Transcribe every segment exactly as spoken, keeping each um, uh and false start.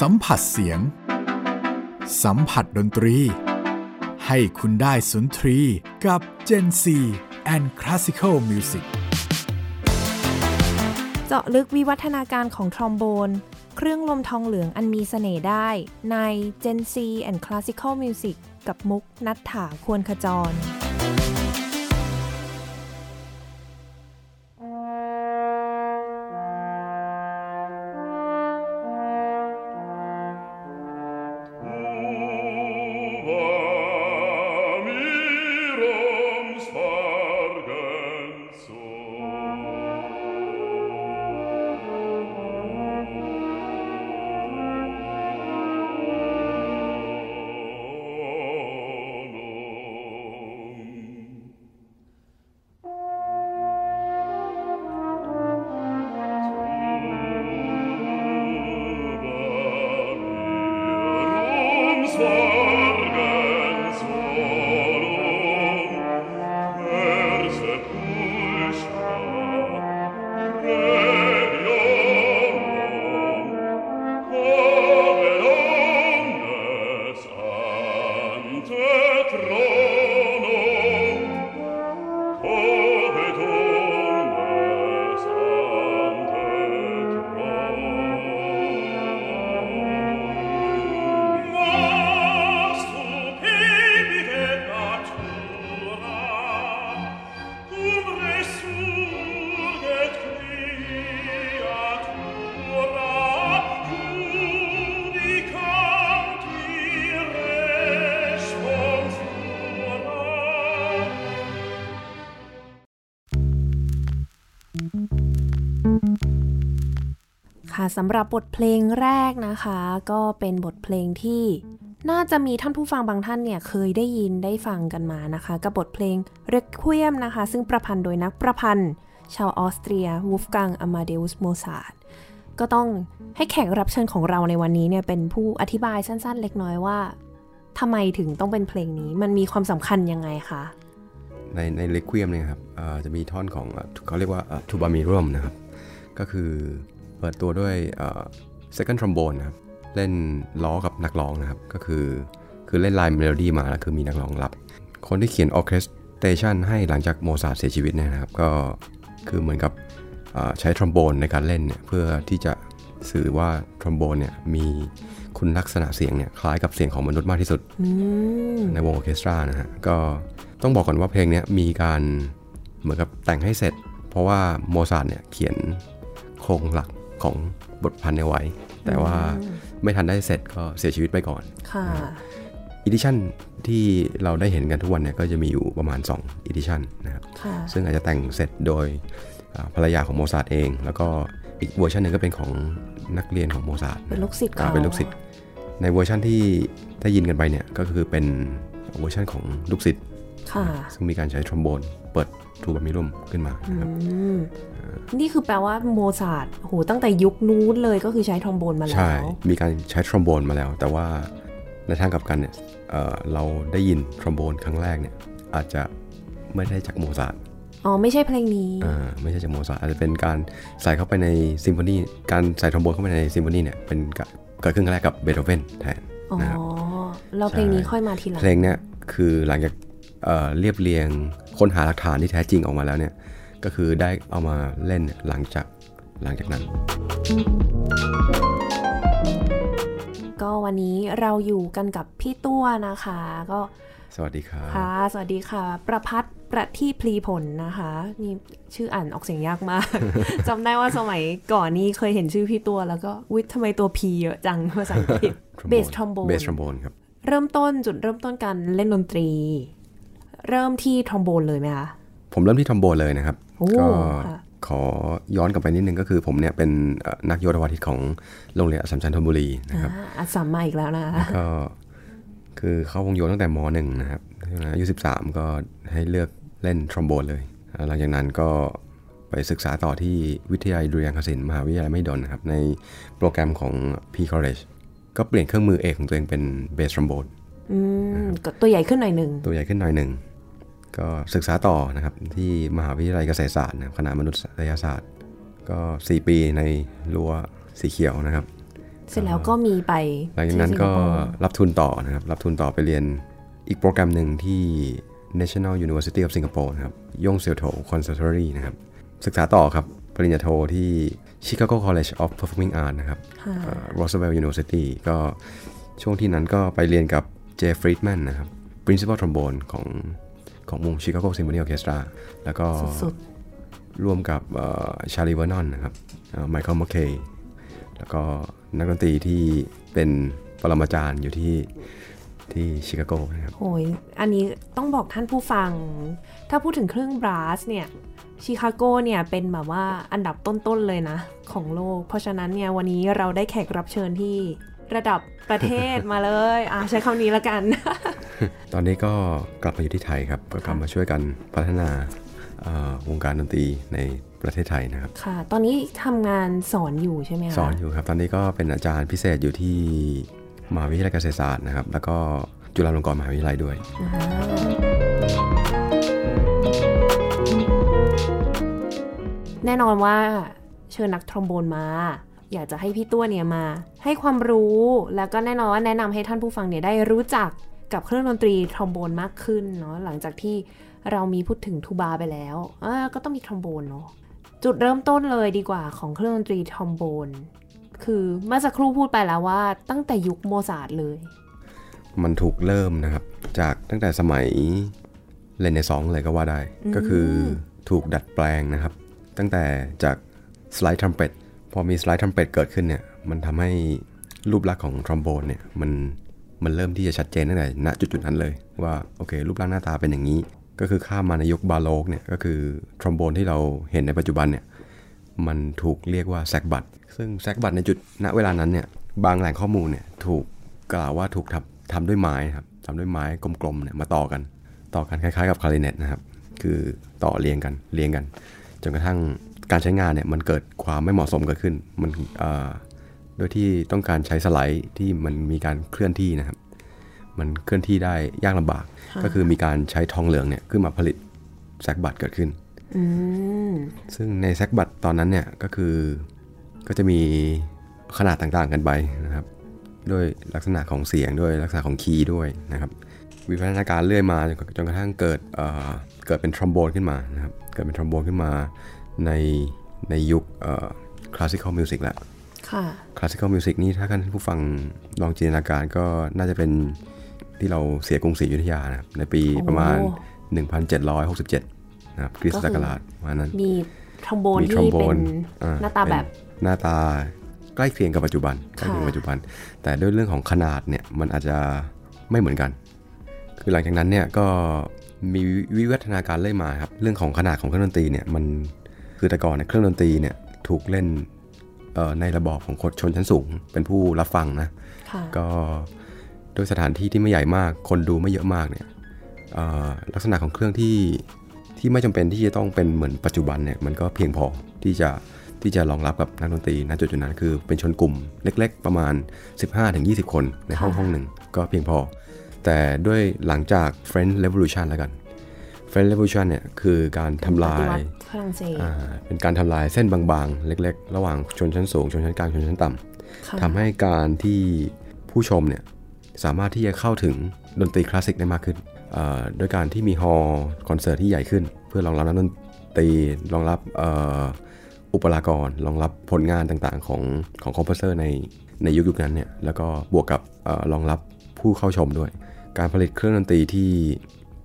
สัมผัสเสียงสัมผัสดนตรีให้คุณได้สุนทรีกับ Gen Z and Classical Music เจาะลึกวิวัฒนาการของทรอมโบนเครื่องลมทองเหลืองอันมีเสน่ห์ได้ใน Gen Z and Classical Music กับมุกณัฐฐา ควรขจรสำหรับบทเพลงแรกนะคะก็เป็นบทเพลงที่น่าจะมีท่านผู้ฟังบางท่านเนี่ยเคยได้ยินได้ฟังกันมานะคะกับบทเพลง Requiem นะคะซึ่งประพันธ์โดยนักประพันธ์ชาวออสเตรีย Wolfgang Amadeus Mozart ก็ต้องให้แขกรับเชิญของเราในวันนี้เนี่ยเป็นผู้อธิบายสั้นๆเล็กน้อยว่าทำไมถึงต้องเป็นเพลงนี้มันมีความสำคัญยังไงคะในใน Requiem เนี่ยครับจะมีท่อนของเขาเรียกว่า Tubamerum นะครับก็คือเปิดตัวด้วย second trombone นะครับเล่นล้อกับนักร้องนะครับก็คือคือเล่นไลน์เมโลดี้มาแล้วคือมีนักร้องรับคนที่เขียน orchestration ให้หลังจากโมซาร์ทเสียชีวิตนะครับก็คือเหมือนกับใช้ทรอมโบนในการเล่นเนี่ยเพื่อที่จะสื่อว่าทรอมโบนเนี่ยมีคุณลักษณะเสียงเนี่ยคล้ายกับเสียงของมนุษย์มากที่สุด mm. ในวงออเคสตรานะฮะก็ต้องบอกก่อนว่าเพลงนี้มีการเหมือนกับแต่งให้เสร็จเพราะว่าโมซาร์ทเนี่ยเขียนโครงหลักของบทพันธ์เอาไว้แต่ว่าไม่ทันได้เสร็จก็เสียชีวิตไปก่อนค่ะอีดิชั่นที่เราได้เห็นกันทุกวันเนี่ยก็จะมีอยู่ประมาณสองอีดิชั่นนะครับซึ่งอาจจะแต่งเสร็จโดยภรรยาของโมซาร์ทเองแล้วก็อีกเวอร์ชันนึงก็เป็นของนักเรียนของโมซาร์ทเป็นลูกศิษย์เป็นลูกศิษย์ในเวอร์ชันที่ได้ยินกันไปเนี่ยก็คือเป็นเวอร์ชันของลูกศิษย์ซึ่งมีการใช้ทรอมโบนเปิดทูบามิรุมขึ้นมานะครับนี่คือแปลว่าโมซาร์ทโหตั้งแต่ยุคนู้นเลยก็คือใช้ทรอมโบนมาแล้วใช่มีการใช้ทรอมโบนมาแล้วแต่ว่าในทางกลับกันเนี่ย เอ่อ เราได้ยินทรอมโบนครั้งแรกเนี่ยอาจจะไม่ได้จากโมซาร์ทอ๋อไม่ใช่เพลงนี้อ่าไม่ใช่จากโมซาร์ทอาจจะเป็นการใส่เข้าไปในซิมโฟนีการใส่ทรอมโบนเข้าไปในซิมโฟนีเนี่ยเป็นเกิดขึ้นครั้งแรกกับเบโธเฟนแทนอ๋อแล้วเพลงนี้ค่อยมาทีหลังเพลงเนี่ยคือหลังจากเอ่อเรียบเรียงค้นหาหลักฐานที่แท้จริงออกมาแล้วเนี่ยก็คือได้เอามาเล่นหลังจากหลังจากนั้นก็วันนี้เราอยู่กันกับพี่ตัวนะคะก็สวัสดีค่ะค่ะสวัสดีค่ะประภัทรประทีปพลีผลนะคะนี่ชื่ออ่านออกเสียงยากมาก จำได้ว่าสมัยก่อนนี่เคยเห็นชื่อพี่ตัวแล้วก็อุ๊ยทำไมตัว P เยอะจังภาษาอังกฤษเบสทรอมโบนเบสทรอมโบนครับเริ่มต้นจุดเริ่มต้นการเล่นดนตรีเริ่มที่ทรอมโบนเลยไหมคะผมเริ่มที่ทรอมโบนเลยนะครับก็ขอย้อนกลับไปนิดนึงก็คือผมเนี่ยเป็นนักโยธวาธิตของโรงเรียนอัสสัมชัญธนบุรีนะครับอัสสัมมาอีกแล้วนะก็คือเข้าวงโยตั้งแต่ม.หนึ่ง นะครับอายุสิบสามก็ให้เลือกเล่นทรอมโบนเลยหลังจากนั้นก็ไปศึกษาต่อที่วิทยาลัยดุริยางคศิลป์มหาวิทยาลัยมหิดลนะครับในโปรแกรมของ P College ก็เปลี่ยนเครื่องมือเอกของตัวเองเป็นเบสทรอมโบนอืมก็ตัวใหญ่ขึ้นหน่อยนึงตัวใหญ่ขึ้นหน่อยนึงก็ศึกษาต่อนะครับที่มหาวิทยาลัยเกษตรศาสตร์คณะมนุษยศาสตร์ก็สี่ปีในรั้วสีเขียวนะครับ เสร็จแล้วก็มีไปหลังจากนั้นก็รับทุนต่อนะครับรับทุนต่อไปเรียนอีกโปรแกรมหนึ่งที่ National University of Singapore นะครับย่งเซียวโถ Conservatory นะครับศึกษาต่อครับปริญญาโทที่ Chicago College of Performing Arts นะครับ Roosevelt University ก็ช่วงที่นั้นก็ไปเรียนกับ Jay Friedman นะครับ Principal Trombone ของของวง Chicago Symphony Orchestra แล้วก็ร่วมกับ Charlie Vernon นะครับ Michael McKay แล้วก็นักดนตรีที่เป็นปรมาจารย์อยู่ที่ที่ชิคาโกนะครับโอ้ยอันนี้ต้องบอกท่านผู้ฟังถ้าพูดถึงเครื่องบราสเนี่ยชิคาโกเนี่ยเป็นแบบว่าอันดับต้นๆเลยนะของโลกเพราะฉะนั้นเนี่ยวันนี้เราได้แขกรับเชิญที่ระดับประเทศ มาเลยอ่ะใช้คำนี้ละกัน ตอนนี้ก็กลับมาอยู่ที่ไทยครับก็กลับมาช่วยกันพัฒนาวงการดนตรีในประเทศไทยนะครับค่ะตอนนี้ทำงานสอนอยู่ใช่ไหมคะสอนอยู่ครับตอนนี้ก็เป็นอาจารย์พิเศษอยู่ที่มหาวิทยาลัยเกษตรศาสตร์นะครับแล้วก็จุฬาลงกรณ์มหาวิทยาลัยด้วยแน่นอนว่าเชิญนักทรอมโบนมาอยากจะให้พี่ตัวเนี่ยมาให้ความรู้แล้วก็แน่นอนว่าแนะนำให้ท่านผู้ฟังเนี่ยได้รู้จักกับเครื่องดนตรีทรอมโบนมากขึ้นเนาะหลังจากที่เรามีพูดถึงทูบาไปแล้วก็ต้องมีทรอมโบนเนาะจุดเริ่มต้นเลยดีกว่าของเครื่องดนตรีทรอมโบนคือเมื่อสักครู่พูดไปแล้วว่าตั้งแต่ยุคโมซาร์ทเลยมันถูกเริ่มนะครับจากตั้งแต่สมัยเรเนซองส์เลยก็ว่าได้ก็คือถูกดัดแปลงนะครับตั้งแต่จากสไลด์ทรัมเป็ตพอมีสไลด์ทรัมเป็ตเกิดขึ้นเนี่ยมันทำให้รูปลักษณ์ของทรอมโบนเนี่ยมันมันเริ่มที่จะชัดเจนตั้งแต่ณจุดๆนั้นเลยว่าโอเครูปร่างหน้าตาเป็นอย่างนี้ก็คือข้ามมาในยุคบาโรกเนี่ยก็คือทรอมโบนที่เราเห็นในปัจจุบันเนี่ยมันถูกเรียกว่าแซกบัตซึ่งแซกบัตในจุดณเวลานั้นเนี่ยบางแหล่งข้อมูลเนี่ยถูกกล่าวว่าถูกทำทำด้วยไม้ครับทำด้วยไม้กลมๆเนี่ยมาต่อกันต่อกันคล้ายๆกับคลาริเนตนะครับคือต่อเรียงกันเรียงกันจนกระทั่งการใช้งานเนี่ยมันเกิดความไม่เหมาะสมเกิดขึ้นมันโดยที่ต้องการใช้สไลด์ที่มันมีการเคลื่อนที่นะครับมันเคลื่อนที่ได้ยากลำบากก็คือมีการใช้ทองเหลืองเนี่ยขึ้นมาผลิตแซกบัตเกิดขึ้นซึ่งในแซกบัตตอนนั้นเนี่ยก็คือก็จะมีขนาดต่างๆกันไปนะครับด้วยลักษณะของเสียงด้วยลักษณะของคีย์ด้วยนะครับวิวัฒนาการเรื่อยมาจนกระทั่งเกิดเอ่อเกิดเป็นทรอมโบนขึ้นมานะครับเกิดเป็นทรอมโบนขึ้นมาในในยุคเอ่อคลาสสิคอลมิวสิกแล้วค่ะคลาสสิคอลมิวสิกนี่ถ้าท่านผู้ฟังลองจินตนาการก็น่าจะเป็นที่เราเสียกรุงศรีอยุธยานะครับในปีประมาณหนึ่งพันเจ็ดร้อยหกสิบเจ็ดนะครับคริสต์ศักราชประมาณนั้นมีทรอมโบนที่เป็นหน้าตาแบบหน้าตาใกล้เคียงกับปัจจุบันใกล้เคียงปัจจุบันแต่ด้วยเรื่องของขนาดเนี่ยมันอาจจะไม่เหมือนกันคือหลังจากนั้นเนี่ยก็มีวิวัฒนาการเรื่อยมาครับเรื่องของขนาดของเครื่องดนตรีเนี่ยมันคือแต่ก่อนเนี่ยเครื่องดนตรีเนี่ยถูกเล่นเอ่อในระบอบของคนชนชั้นสูงเป็นผู้รับฟังนะก็ด้วยสถานที่ที่ไม่ใหญ่มากคนดูไม่เยอะมากเนี่ยเอ่อลักษณะของเครื่องที่ที่ไม่จำเป็นที่จะต้องเป็นเหมือนปัจจุบันเนี่ยมันก็เพียงพอที่จะที่จะรองรับกับนักดนตรีณจุดนั้นคือเป็นชนกลุ่มเล็กๆประมาณ สิบห้าถึงยี่สิบ คนในห้องห้องหนึ่งก็เพียงพอแต่ด้วยหลังจาก French Revolution แล้วกัน French Revolution เนี่ยคือการทำลายอ่าเป็นการทำลายเส้นบางๆเล็กๆระหว่างชนชั้นสูงชนชั้นกลางชนชั้นต่ำทำให้การที่ผู้ชมเนี่ยสามารถที่จะเข้าถึงดนตรีคลาสสิกได้มากขึ้นเอ่อโดยการที่มีฮอลล์คอนเสิร์ตที่ใหญ่ขึ้นเพื่อรองรับนักดนตรีรองรับเอ่ออุปกรณ์รองรับผลงานต่างๆของของคอมโพเซอร์ในในยุคยุคนั้นเนี่ยแล้วก็บวกกับเอ่อรองรับผู้เข้าชมด้วยการผลิตเครื่องดนตรีที่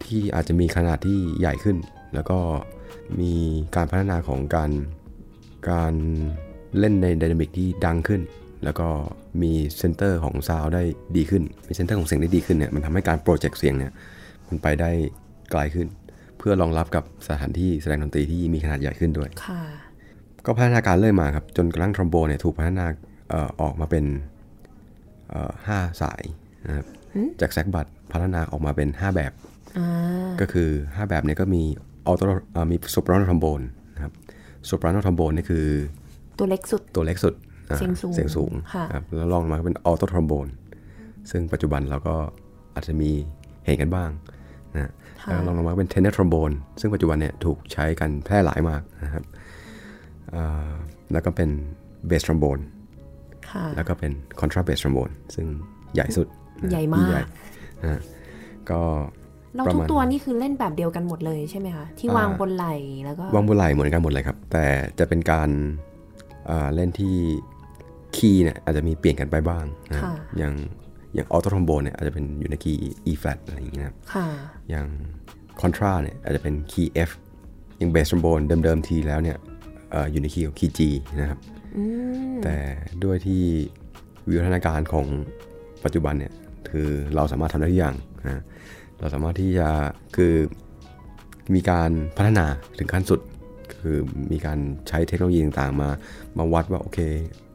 ที่อาจจะมีขนาดที่ใหญ่ขึ้นแล้วก็มีการพัฒนาของการการเล่นในไดนามิกที่ดังขึ้นแล้วก็มีเซนเตอร์ของซาวด์ได้ดีขึ้นมีเซนเตอร์ของเสียงได้ดีขึ้นเนี่ยมันทำให้การโปรเจกต์เสียงเนี่ยมันไปได้ไกลขึ้นเพื่อรองรับกับสถานที่แสดงดนตรีที่มีขนาดใหญ่ขึ้นด้วยก็พัฒนาการเรื่อยมาครับจนกระทั่งทรอมโบนเนี่ยถูกพัฒนาเอ่อออกมาเป็นเอ่อห้าสายนะครับจากแซกบัตพัฒนาออกมาเป็นห้าแบบก็คือห้าแบบเนี่ยก็มีออโตเอ่อมีโซปราโนทรอมโบนนะครับโซปราโนทรอมโบนนี่คือตัวเล็กสุดตัวเล็กสุดเสียงสูงเสียงสูงครับแล้วลองมาเป็นออโตทรอมโบนซึ่งปัจจุบันเราก็อาจจะมีเห็นกันบ้างนะแล้วลองลงมาเป็นเทเนอร์ทรอมโบนซึ่งปัจจุบันเนี่ยถูกใช้กันแพร่หลายมากนะครับแล้วก็เป็นเบสทรอมโบน แล้วก็เป็นคอนทราเบสทรอมโบนซึ่งใหญ่สุดใหญ่มากก็เราทุกตัวนี่คือเล่นแบบเดียวกันหมดเลยใช่ไหมคะที่วางบนไหล่แล้วก็วางบนไหล่เหมือนกันหมดเลยครับแต่จะเป็นการเล่นที่คีย์เนี่ยอาจจะมีเปลี่ยนกันไปบ้างอย่างอย่างออโตทรอมโบนเนี่ยอาจจะเป็นอยู่ในคีย์ E flat อะไรอย่างเงี้ยครับอย่างคอนทราเนี่ยอาจจะเป็นคีย์ F อย่างเบสทรอมโบนเดิมๆทีแล้วเนี่ยอยู่ในคีย์ของคีย์ G นะครับแต่ด้วยที่วิวัฒนาการของปัจจุบันเนี่ยคือเราสามารถทำได้ทุกอย่างนะเราสามารถที่จะคือมีการพัฒนาถึงขั้นสุดคือมีการใช้เทคโนโลยีต่างๆมามาวัดว่าโอเค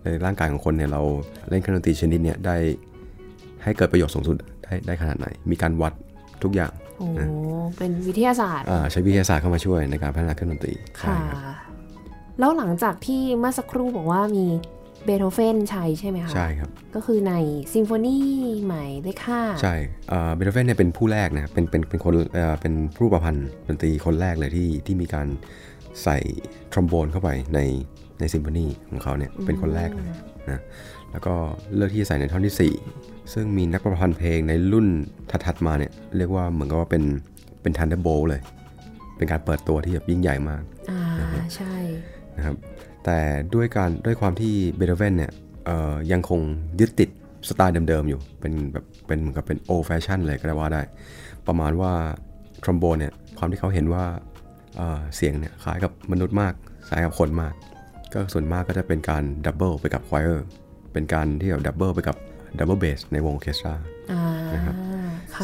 ในร่างกายของคนเนี่ยเราเล่นเครื่องดนตรีชนิดเนี่ยได้ให้เกิดประโยชน์สูงสุดได้ได้ขนาดไหนมีการวัดทุกอย่างโอ้เป็นวิทยาศาสตร์ใช้วิทยาศาสตร์เข้ามาช่วยในการพัฒนาเครื่องดนตรีค่ะแล้วหลังจากที่เมื่อสักครู่บอกว่ามีเบโธเฟนใช่ใช่ไหมคะใช่ครับก็คือในซิมโฟนีหมายเลขห้าใช่เบโธเฟนเนี่ยเป็นผู้แรกนะเป็นเป็นเป็นคนเป็นผู้ประพันธ์ดนตรีคนแรกเลยที่ที่มีการใส่ทรอมโบนเข้าไปในในซิมโฟนีของเขาเนี่ยเป็นคนแรกเลยนะแล้วก็เลือกที่จะใส่ในท่อนที่สี่ซึ่งมีนักประพันธ์เพลงในรุ่นถัดๆมาเนี่ยเรียกว่าเหมือนกับว่าเป็นเป็นทันเดอร์โบลต์เลยเป็นการเปิดตัวที่แบบยิ่งใหญ่มากอ่าใช่นะครับแต่ด้วยการด้วยความที่เบโธเฟนเนี่ยยังคงยึดติดสไตล์เดิมๆอยู่เป็นแบบเป็นเหมือนกับเป็นโอแฟชั่นเลยก็ได้ว่าได้ประมาณว่าทรอมโบนเนี่ยความที่เขาเห็นว่า เ, เสียงเนี่ยคล้ายกับมนุษย์มากคล้ายกับคนมากก็ส่วนมากก็จะเป็นการดับเบิลไปกับควายเออร์เป็นการที่แบบดับเบิลไปกับดับเบิลเบสในวงออเคสตรานะครับ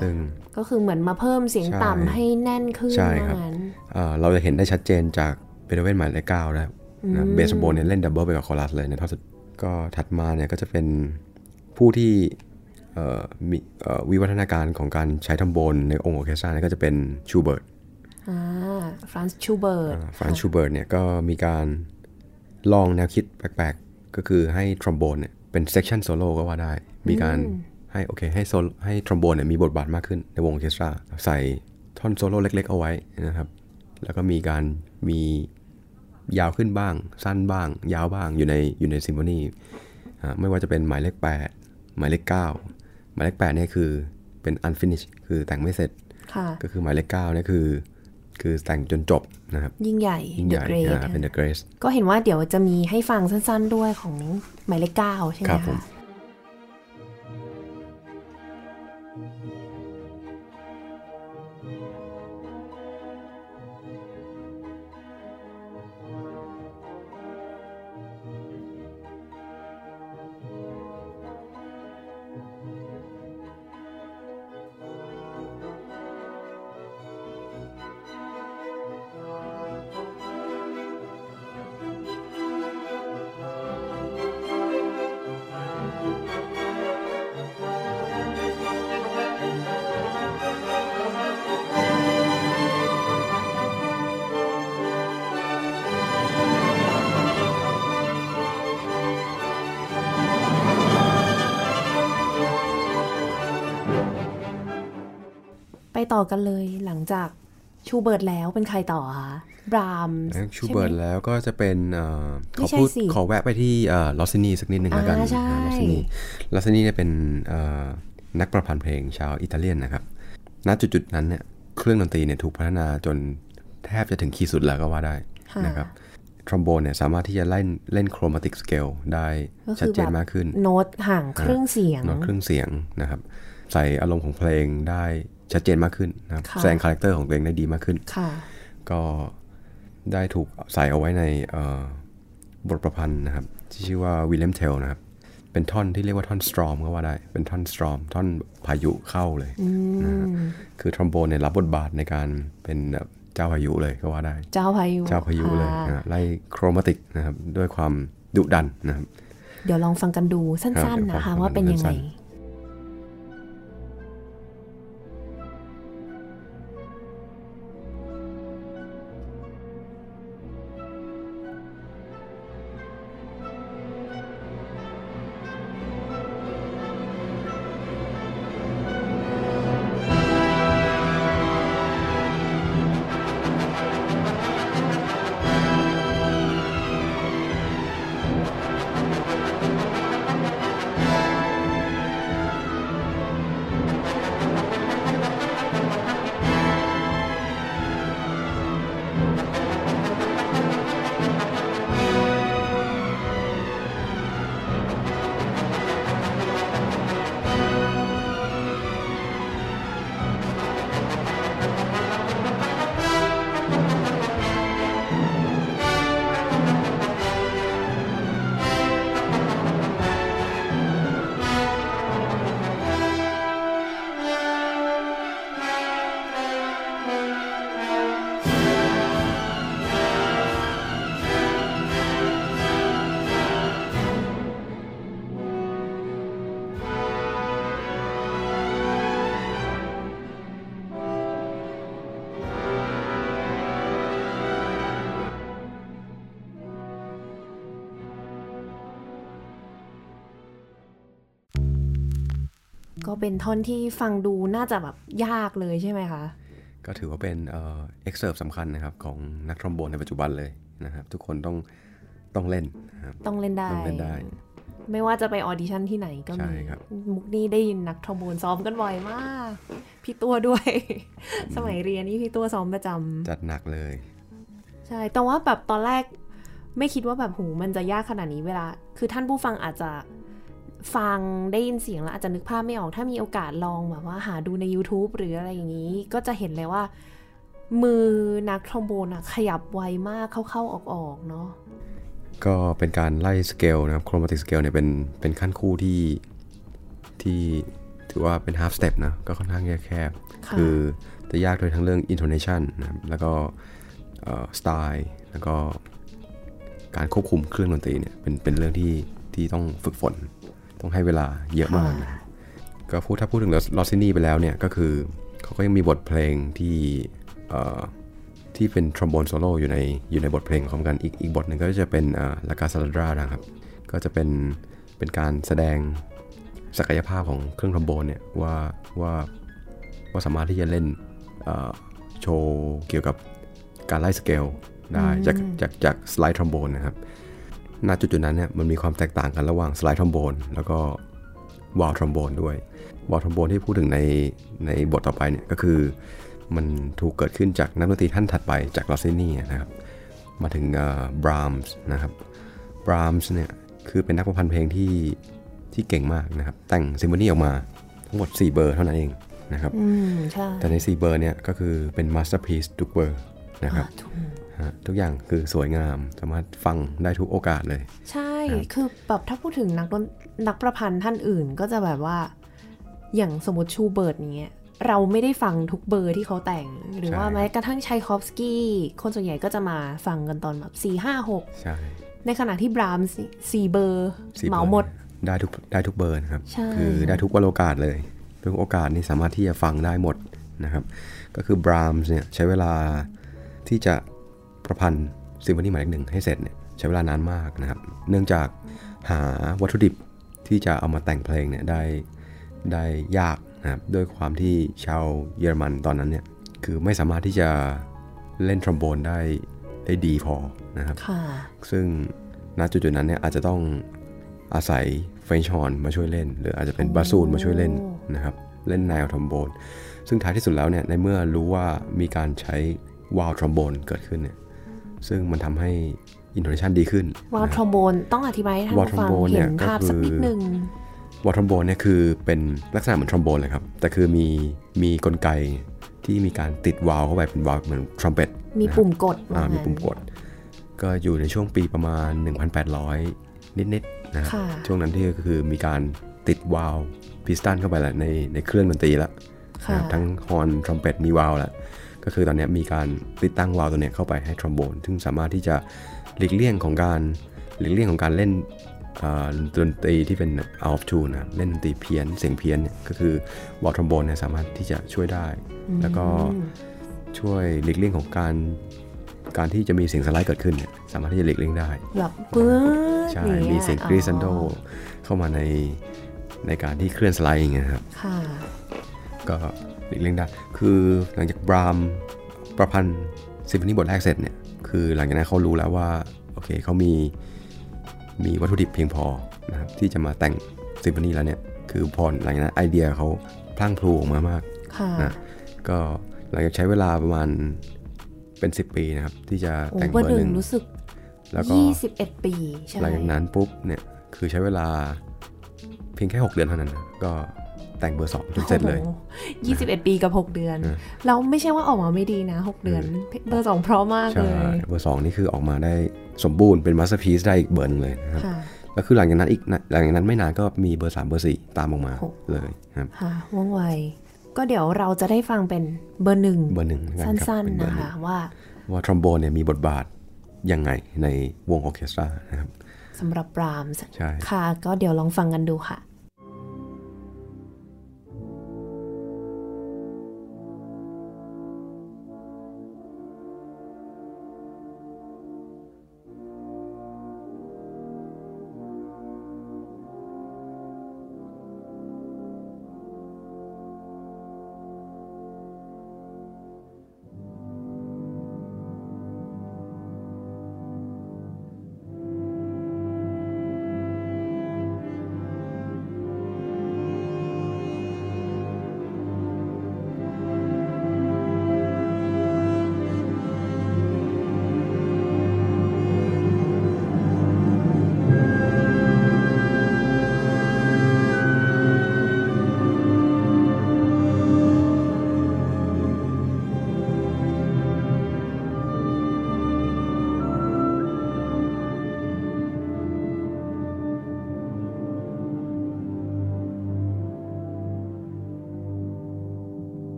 ซึ่งก็คือเหมือนมาเพิ่มเสียงต่ำให้แน่นขึ้นใช่ครับเราจะเห็นได้ชัดเจนจากเบโธเฟนหมายเลขเก้าแล้วเบสโบนเนี่ยเล่นดับเบิลไปกับคอรัสเลยในท่อนสุดก็ถัดมาเนี่ยก็จะเป็นผู้ที่มีวิวัฒนาการของการใช้ทรอมโบนในองค์ออเคสตราเนี่ยก็จะเป็นชูเบิร์ตอ่าฟรานซ์ชูเบิร์ตฟรานซ์ชูเบิร์ตเนี่ยก็มีการลองแนวคิดแปลกๆก็คือให้ทรอมโบนเนี่ยเป็นเซสชั่นโซโล่ก็ว่าได้มีการให้โอเคให้โซให้ทรอมโบนเนี่ยมีบทบาทมากขึ้นในวงออเคสตราใส่ท่อนโซโล่เล็กๆเอาไว้นะครับแล้วก็มีการมียาวขึ้นบ้างสั้นบ้างยาวบ้างอยู่ในอยู่ในซิมโฟนีไม่ว่าจะเป็นหมายเลขแปดหมายเลขเก้าหมายเลขแปดเนี่ยคือเป็น unfinished คือแต่งไม่เสร็จก็คือหมายเลขเก้าเนี่ยคือคือแต่งจนจบนะครับยิ่งใหญ่ยิ่งใหญ่เป็น The Grace ก็เห็นว่าเดี๋ยวจะมีให้ฟังสั้นๆด้วยของหมายเลขเก้าใช่ไหมครับผมไปต่อกันเลยหลังจากชูเบิร์ตแล้วเป็นใครต่อคะบรามส์ชูเบิร์ตแล้วก็จะเป็นขอพูดขอแวะไปที่ลอสซินีสักนิดหนึ่งแล้วกันลอสซินีลอสซินีเนี่ยเป็นนักประพันธ์เพลงชาวอิตาเลียนนะครับณจุดๆนั้นเนี่ยเครื่องดนตรีเนี่ยถูกพัฒนาจนแทบจะถึงขีดสุดแล้วก็ว่าได้นะครับทรอมโบนเนี่ยสามารถที่จะเล่นเล่นโครมาติกสเกลได้ชัดเจนมากขึ้นโน้ตห่างครึ่งเสียงโน้ตครึ่งเสียงนะครับใส่อารมณ์ของเพลงได้ชัดเจนมากขึ้นนะครับแสดงคาแรคเตอร์ของตัวเองได้ดีมากขึ้นก็ได้ถูกใส่เอาไว้ในบทประพันธ์นะครับที่ชื่อว่า William Tell นะครับเป็นท่อนที่เรียกว่าท่อน Storm ก็ว่าได้เป็นท่อน Storm ท่อนพายุเข้าเลยนะคือทรอมโบนเนี่ยรับบทบาทในการเป็นเจ้าพายุเลยก็ว่าได้เจ้าพายุเจ้าพายุเลยนะไล่โครมาติกนะครับด้วยความดุดันนะครับเดี๋ยวลองฟังกันดูสั้นๆนะคะว่าเป็นยังไง ก็เป็นท่อนที่ฟังดูน่าจะแบบยากเลยใช่ไหมคะก็ถือว่าเป็นเอ็กเซิร์ฟสำคัญนะครับของนักทรอมโบนในปัจจุบันเลยนะครับทุกคนต้องต้องเล่นต้องเล่นได้ต้องเล่นได้ไม่ว่าจะไปออดิชั่นที่ไหนก็มีมุกนี่ได้ยินนักทรอมโบนซ้อมกันบ่อยมากพี่ตัวด้วย สมัยเรียนนี่พี่ตัวซ้อมประจำจัดหนักเลยใช่แต่ว่าแบบตอนแรกไม่คิดว่าแบบหูมันจะยากขนาดนี้เวลาคือท่านผู้ฟังอาจจะฟังได้ยินเสียงแล้วอาจจะนึกภาพไม่ออกถ้ามีโอกาสลองแบบว่าหาดูใน ยูทูบ หรืออะไรอย่างนี้ก็จะเห็นเลยว่ามือนักทรอมโบนขยับไวมากเข้าๆออกๆเนาะก็เป็นการไล่สเกลนะครับโครมาติกสเกลเนี่ยเป็นเป็นขั้นคู่ที่ที่ถือว่าเป็น half step นะก็ค่อนข้างแคบคือจะยากโดยทั้งเรื่อง intonation นะครับแล้วก็สไตล์แล้วก็การควบคุมเครื่องดนตรีเนี่ยเป็นเป็นเรื่องที่ที่ต้องฝึกฝนต้องให้เวลาเยอะมากนะก็พูดถ้าพูดถึงลอสซินี่ไปแล้วเนี่ยก็คือเขาก็ยังมีบทเพลงที่ที่เป็นทรอมโบนโซโล่อยู่ในอยู่ในบทเพลงของกันอีกอีกบทหนึ่งก็จะเป็นลากาซาลาดรานะครับก็จะเป็นเป็นการแสดงศักยภาพของเครื่องทรอมโบนเนี่ยว่าว่าว่าสามารถที่จะเล่นโชว์เกี่ยวกับการไล่สเกลได้จากจากจากสไลด์ทรอมโบนนะครับณจุดจุดนั้นเนี่ยมันมีความแตกต่างกันระหว่างสไลด์ทรอมโบนแล้วก็วอลทรอมโบนด้วยวอลทรอมโบนที่พูดถึงในในบทต่อไปเนี่ยก็คือมันถูกเกิดขึ้นจากนักดนตรีท่านถัดไปจากลอสซินี่นะครับมาถึงบรามส์นะครับบรามส์เนี่ยคือเป็นนักประพันธ์เพลงที่ที่เก่งมากนะครับแต่งซิมโฟนีออกมาทั้งหมดสี่เบอร์เท่านั้นเองนะครับแต่ในสี่เบอร์เนี่ยก็คือเป็นมาสเตอร์พีซทุกเบอร์นะครับทุกอย่างคือสวยงามสามารถฟังได้ทุกโอกาสเลยใช่คือแบบถ้าพูดถึงนักนักประพันธ์ท่านอื่นก็จะแบบว่าอย่างสมมติชูเบิร์ตเนี้ยเราไม่ได้ฟังทุกเบอร์ที่เขาแต่งหรือว่าแม้กระทั่งไชคอฟสกี้คนส่วนใหญ่ก็จะมาฟังกันตอนแบบสี่ห้าหกในขณะที่บรามส์สี่เบอร์เหมาหมดได้ทุกได้ทุกเบอร์นะครับคือได้ทุกวโอกาสเลยทุกโอกาสนี่สามารถที่จะฟังได้หมดนะครับก็คือบรามส์เนี่ยใช้เวลาที่จะประพันธ์ซิมโฟนีหมายเลขหนึ่งให้เสร็จเนี่ยใช้เวลานานมากนะครับเนื่องจากหาวัตถุดิบที่จะเอามาแต่งเพลงเนี่ยได้ได้ยากนะครับด้วยความที่ชาวเยอรมันตอนนั้นเนี่ยคือไม่สามารถที่จะเล่นทรอมโบนได้ได้ดีพอนะครับซึ่งณจุดๆนั้นเนี่ยอาจจะต้องอาศัยเฟรนช์ฮอร์นมาช่วยเล่นหรืออาจจะเป็นบาซูนมาช่วยเล่นนะครับเล่นแนวทรอมโบนซึ่งท้ายที่สุดแล้วเนี่ยในเมื่อรู้ว่ามีการใช้วาวทรอมโบนเกิดขึ้นเนี่ยซึ่งมันทำให้อินโทเนชันดีขึ้นวาวทรอมโบนต้องอธิบายให้ท่านฟังเห็นภาพสักนิดนึงวาวทรอมโบนเนี่ยคือเป็นลักษณะเหมือนทรอมโบนเลยครับแต่คือมีมีกลไกที่มีการติดวาวเข้าไปเป็นวาวเหมือนทรัมเป็ตมีปุ่มกดมีปุ่มกดก็อยู่ในช่วงปีประมาณ หนึ่งพันแปดร้อย นิดๆนะช่วงนั้นที่ก็คือมีการติดวาวพิสตันเข้าไปแล้วในในเครื่องดนตรีแล้วทั้งฮอร์นทรัมเป็ตมีวาวแล้วก็คือตอนนี้มีการติดตั้งวาล์วตัวนี้เข้าไปให้ทรอมโบนซึ่งสามารถที่จะหลีกเลี่ยงของการหลีกเลี่ยงของการเล่นดนตรีที่เป็นเอาท์ทูนนะเล่นดนตรีเพี้ยนเสียงเพี้ยนเนี่ยก็คือวาล์วทรอมโบนเนี่ยสามารถที่จะช่วยได้แล้วก็ช่วยหลีกเลี่ยงของการการที่จะมีเสียงสไลด์เกิดขึ้นเนี่ยสามารถที่จะหลีกเลี่ยงได้แบบปื๊ดใช่มีเสียงกรีซันโดเข้ามาในในการที่เคลื่อนสไลด์อย่างเงี้ยครับก็หลีกเลี่ยงได้คือหลังจากบรามประพันธ์ซิมโฟนีบทแรกเสร็จเนี่ยคือหลังจากนั้นเขารู้แล้วว่าโอเคเขามีมีวัตถุดิบเพียงพอนะครับที่จะมาแต่งซิมโฟนีแล้วเนี่ยคือพอหลังจากนั้นไอเดียเขาพลั่งพลูออกมามากนะก็หลังจากใช้เวลาประมาณเป็นสิบปีนะครับที่จะแต่งเบอร์หนึ่งรู้สึกแล้วก็ยี่สิบเอ็ดปีใช่หลังจากนั้นปุ๊บเนี่ยคือใช้เวลาเพียงแค่หกเดือนเท่านั้นก็แต่งเบอร์สองจนเสร็จเลยยี่สิบเอ็ดปีกับหกเดือนแล้วไม่ใช่ว่าออกมาไม่ดีนะหกเดือนเบอร์สองพร้อมมากเลยเบอร์สองนี่คือออกมาได้สมบูรณ์เป็นมาสเตอร์พีซได้อีกเบอร์นึงเลยนะครับแล้วคือหลังจากนั้นอีกหลังจากนั้นไม่นานก็มีเบอร์สามเบอร์สี่ตามออกมาเลยครับค่ะว่องไวก็เดี๋ยวเราจะได้ฟังเป็นเบอร์หนึ่งเบอร์หนึ่งสั้นๆนะคะว่าว่าทรอมโบนเนี่ยมีบทบาทยังไงในวงออร์เคสตรานะครับสำหรับบรามส์ค่ะก็เดี๋ยวลองฟังกันดูค่ะ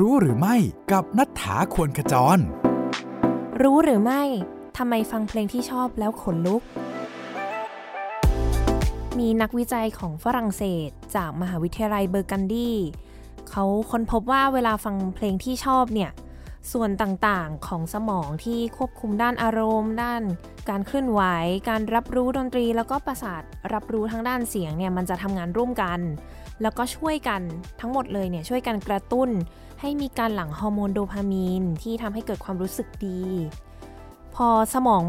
รู้หรือไม่กับณัฐฐา ควรขจรรู้หรือไม่ทำไมฟังเพลงที่ชอบแล้วขนลุกมีนักวิจัยของฝรั่งเศสจากมหาวิทยาลัยเบอร์กันดีเขาค้นพบว่าเวลาฟังเพลงที่ชอบเนี่ยส่วนต่างๆของสมองที่ควบคุมด้านอารมณ์ด้านการเคลื่อนไหวการรับรู้ดนตรีแล้วก็ประสาทรับรู้ทางด้านเสียงเนี่ยมันจะทำงานร่วมกันแล้วก็ช่วยกันทั้งหมดเลยเนี่ยช่วยกันกระตุ้นให้มีการหลั่งฮอร์โมนโดพามีนที่ทำให้เกิดความรู้สึกดีพอสมอง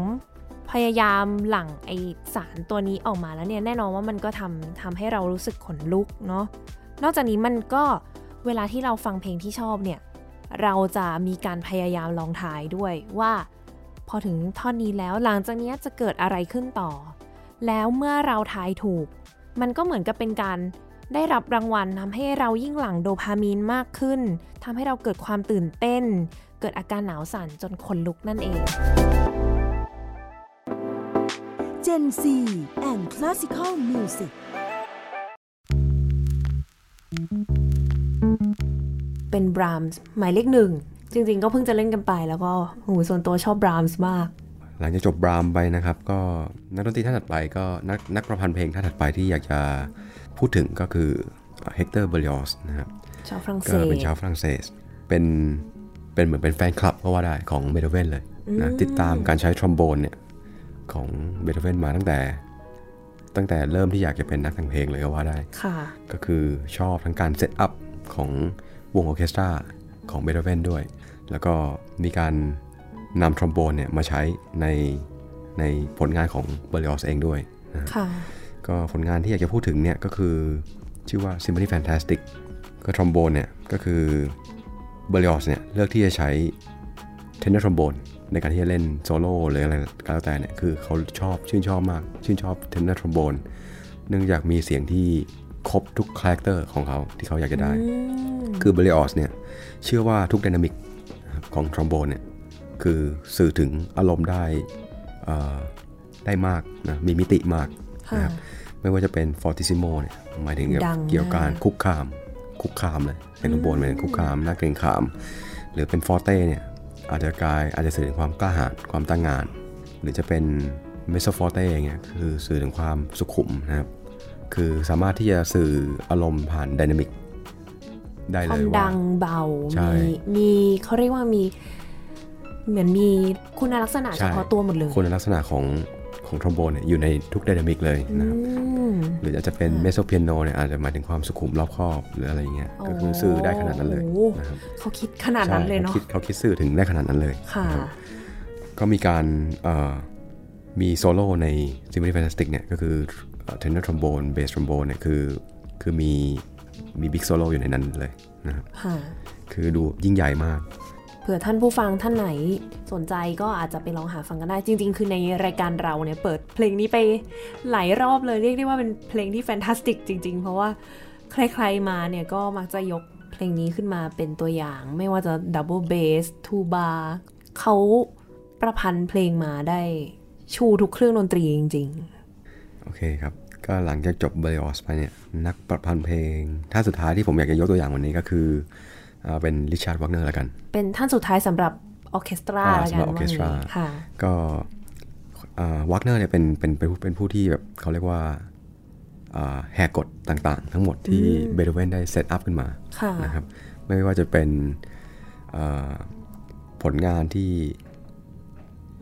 พยายามหลั่งไอสารตัวนี้ออกมาแล้วเนี่ยแน่นอนว่ามันก็ทำทำให้เรารู้สึกขนลุกเนาะนอกจากนี้มันก็เวลาที่เราฟังเพลงที่ชอบเนี่ยเราจะมีการพยายามลองทายด้วยว่าพอถึงท่อนนี้แล้วหลังจากนี้จะเกิดอะไรขึ้นต่อแล้วเมื่อเราทายถูกมันก็เหมือนกับเป็นการได้รับรางวัลทำให้เรายิ่งหลั่งโดพามีนมากขึ้นทำให้เราเกิดความตื่นเต้นเกิดอาการหนาวสั่นจนขนลุกนั่นเอง Gen Z and Classical Musicเป็นบรามส์หมายเลขหนึ่งจริงๆก็เพิ่งจะเล่นกันไปแล้วก็โหส่วนตัวชอบบรามส์มากหลังจากจบบรามส์ไปนะครับก็นักดนตรีท่านถัดไปก็นักนักประพันธ์เพลงท่านถัดไปที่อยากจะพูดถึงก็คือเฮกเตอร์เบอริออสนะครับชาวฝรั่งเศสเป็นชาวฝรั่งเศสเป็นเป็นเหมือนเป็นแฟนคลับก็ว่าได้ของเบโธเฟนเลยนะติดตามการใช้ทรอมโบนเนี่ยของเบโธเฟนมาตั้งแต่ตั้งแต่เริ่มที่อยากจะเป็นนักแต่งเพลงเลยก็ว่าได้ก็คือชอบทั้งการเซตอัพของวงออร์เคสตราของเบโธเฟนด้วยแล้วก็มีการนำทรอมโบนเนี่ยมาใช้ในในผลงานของเบอริออสเองด้วยนะก็ผลงานที่อยากจะพูดถึงเนี่ยก็คือชื่อว่า Symphony Fantastic ก็ทรอมโบนเนี่ยก็คือเบอริออสเนี่ยเลือกที่จะใช้เทนเนอร์ทรอมโบนในการที่จะเล่นโซโล่หรืออะไรก็แล้วแต่เนี่ยคือเขาชอบชื่นชอบมากชื่นชอบเทนเนอร์ทรอมโบนเนื่องจากมีเสียงที่ครบทุกคาแรคเตอร์ของเขาที่เขาอยากจะได้คือเบอริออสเนี่ยเชื่อว่าทุกไดนามิกของทรอมโบนเนี่ยคือสื่อถึงอารมณ์ได้ได้มากนะมีมิติมากนะครับไม่ว่าจะเป็นฟอร์ติซิโมเนี่ยหมายถึงเกี่ยวกับการคุกคามคุกคามเลยเป็นทรอมโบนเหมือนคุกคามน่าเกรงขามหรือเป็นฟอร์เต้เนี่ยอาจจะกลายอาจจะสื่อถึงความกล้าหาญความตั้งงานหรือจะเป็นเมโซฟอร์เต้อย่างเงี้ยคือสื่อถึงความสุขุมนะครับคือสามารถที่จะสื่ออารมณ์ผ่านไดนามิกได้เลยว่าดังเบามีมีเขาเรียกว่ามีเหมือนมีคุณลักษณะเฉพาะตัวหมดเลยคุณลักษณะของของทรอมโบนเนี่ยอยู่ในทุกไดนามิกเลยนะครับหรืออาจจะเป็นเมโซเปียโนเนี่ยอาจจะหมายถึงความสุขุมรอบคอบหรืออะไรอย่างเงี้ยก็คือสื่อได้ขนาดนั้นเลยนะครับเขาคิดขนาดนั้นเลยเนาะคิดเขาคิดสื่อถึงได้ขนาดนั้นเลยค่ะก็มีการมีโซโล่ใน Symphony Fantastic เนี่ยก็คือเทนเนอร์ทรอมโบนเบสทรอมโบนเนี่ยคือคือมีมีบิ๊กโซโล่อยู่ในนั้นเลยนะครับคือดูยิ่งใหญ่มากเผื่อท่านผู้ฟังท่านไหนสนใจก็อาจจะไปลองหาฟังกันได้จริงๆคือในรายการเราเนี่ยเปิดเพลงนี้ไปหลายรอบเลยเรียกได้ว่าเป็นเพลงที่แฟนตาสติกจริงๆเพราะว่าใครๆมาเนี่ยก็มักจะยกเพลงนี้ขึ้นมาเป็นตัวอย่างไม่ว่าจะดับเบิลเบสทูบาร์เขาประพันธ์เพลงมาได้ชูทุกเครื่องดนตรีจริงๆโอเคครับก็หลังจากจบเบอริออสไปเนี่ยนักประพันธ์เพลงท่านสุดท้ายที่ผมอยากจะยกตัวอย่างวันนี้ก็คือเป็นริชาร์ด วากเนอร์ละกันเป็นท่านสุดท้ายสำหรับออร์เคสตราละกันค่ะก็วากเนอร์เนี่ยเป็นเป็นเป็นผู้ที่แบบเขาเรียกว่าแหกกฎต่างๆทั้งหมดที่เบโธเฟนได้เซตอัพขึ้นมานะครับไม่ว่าจะเป็นผลงานที่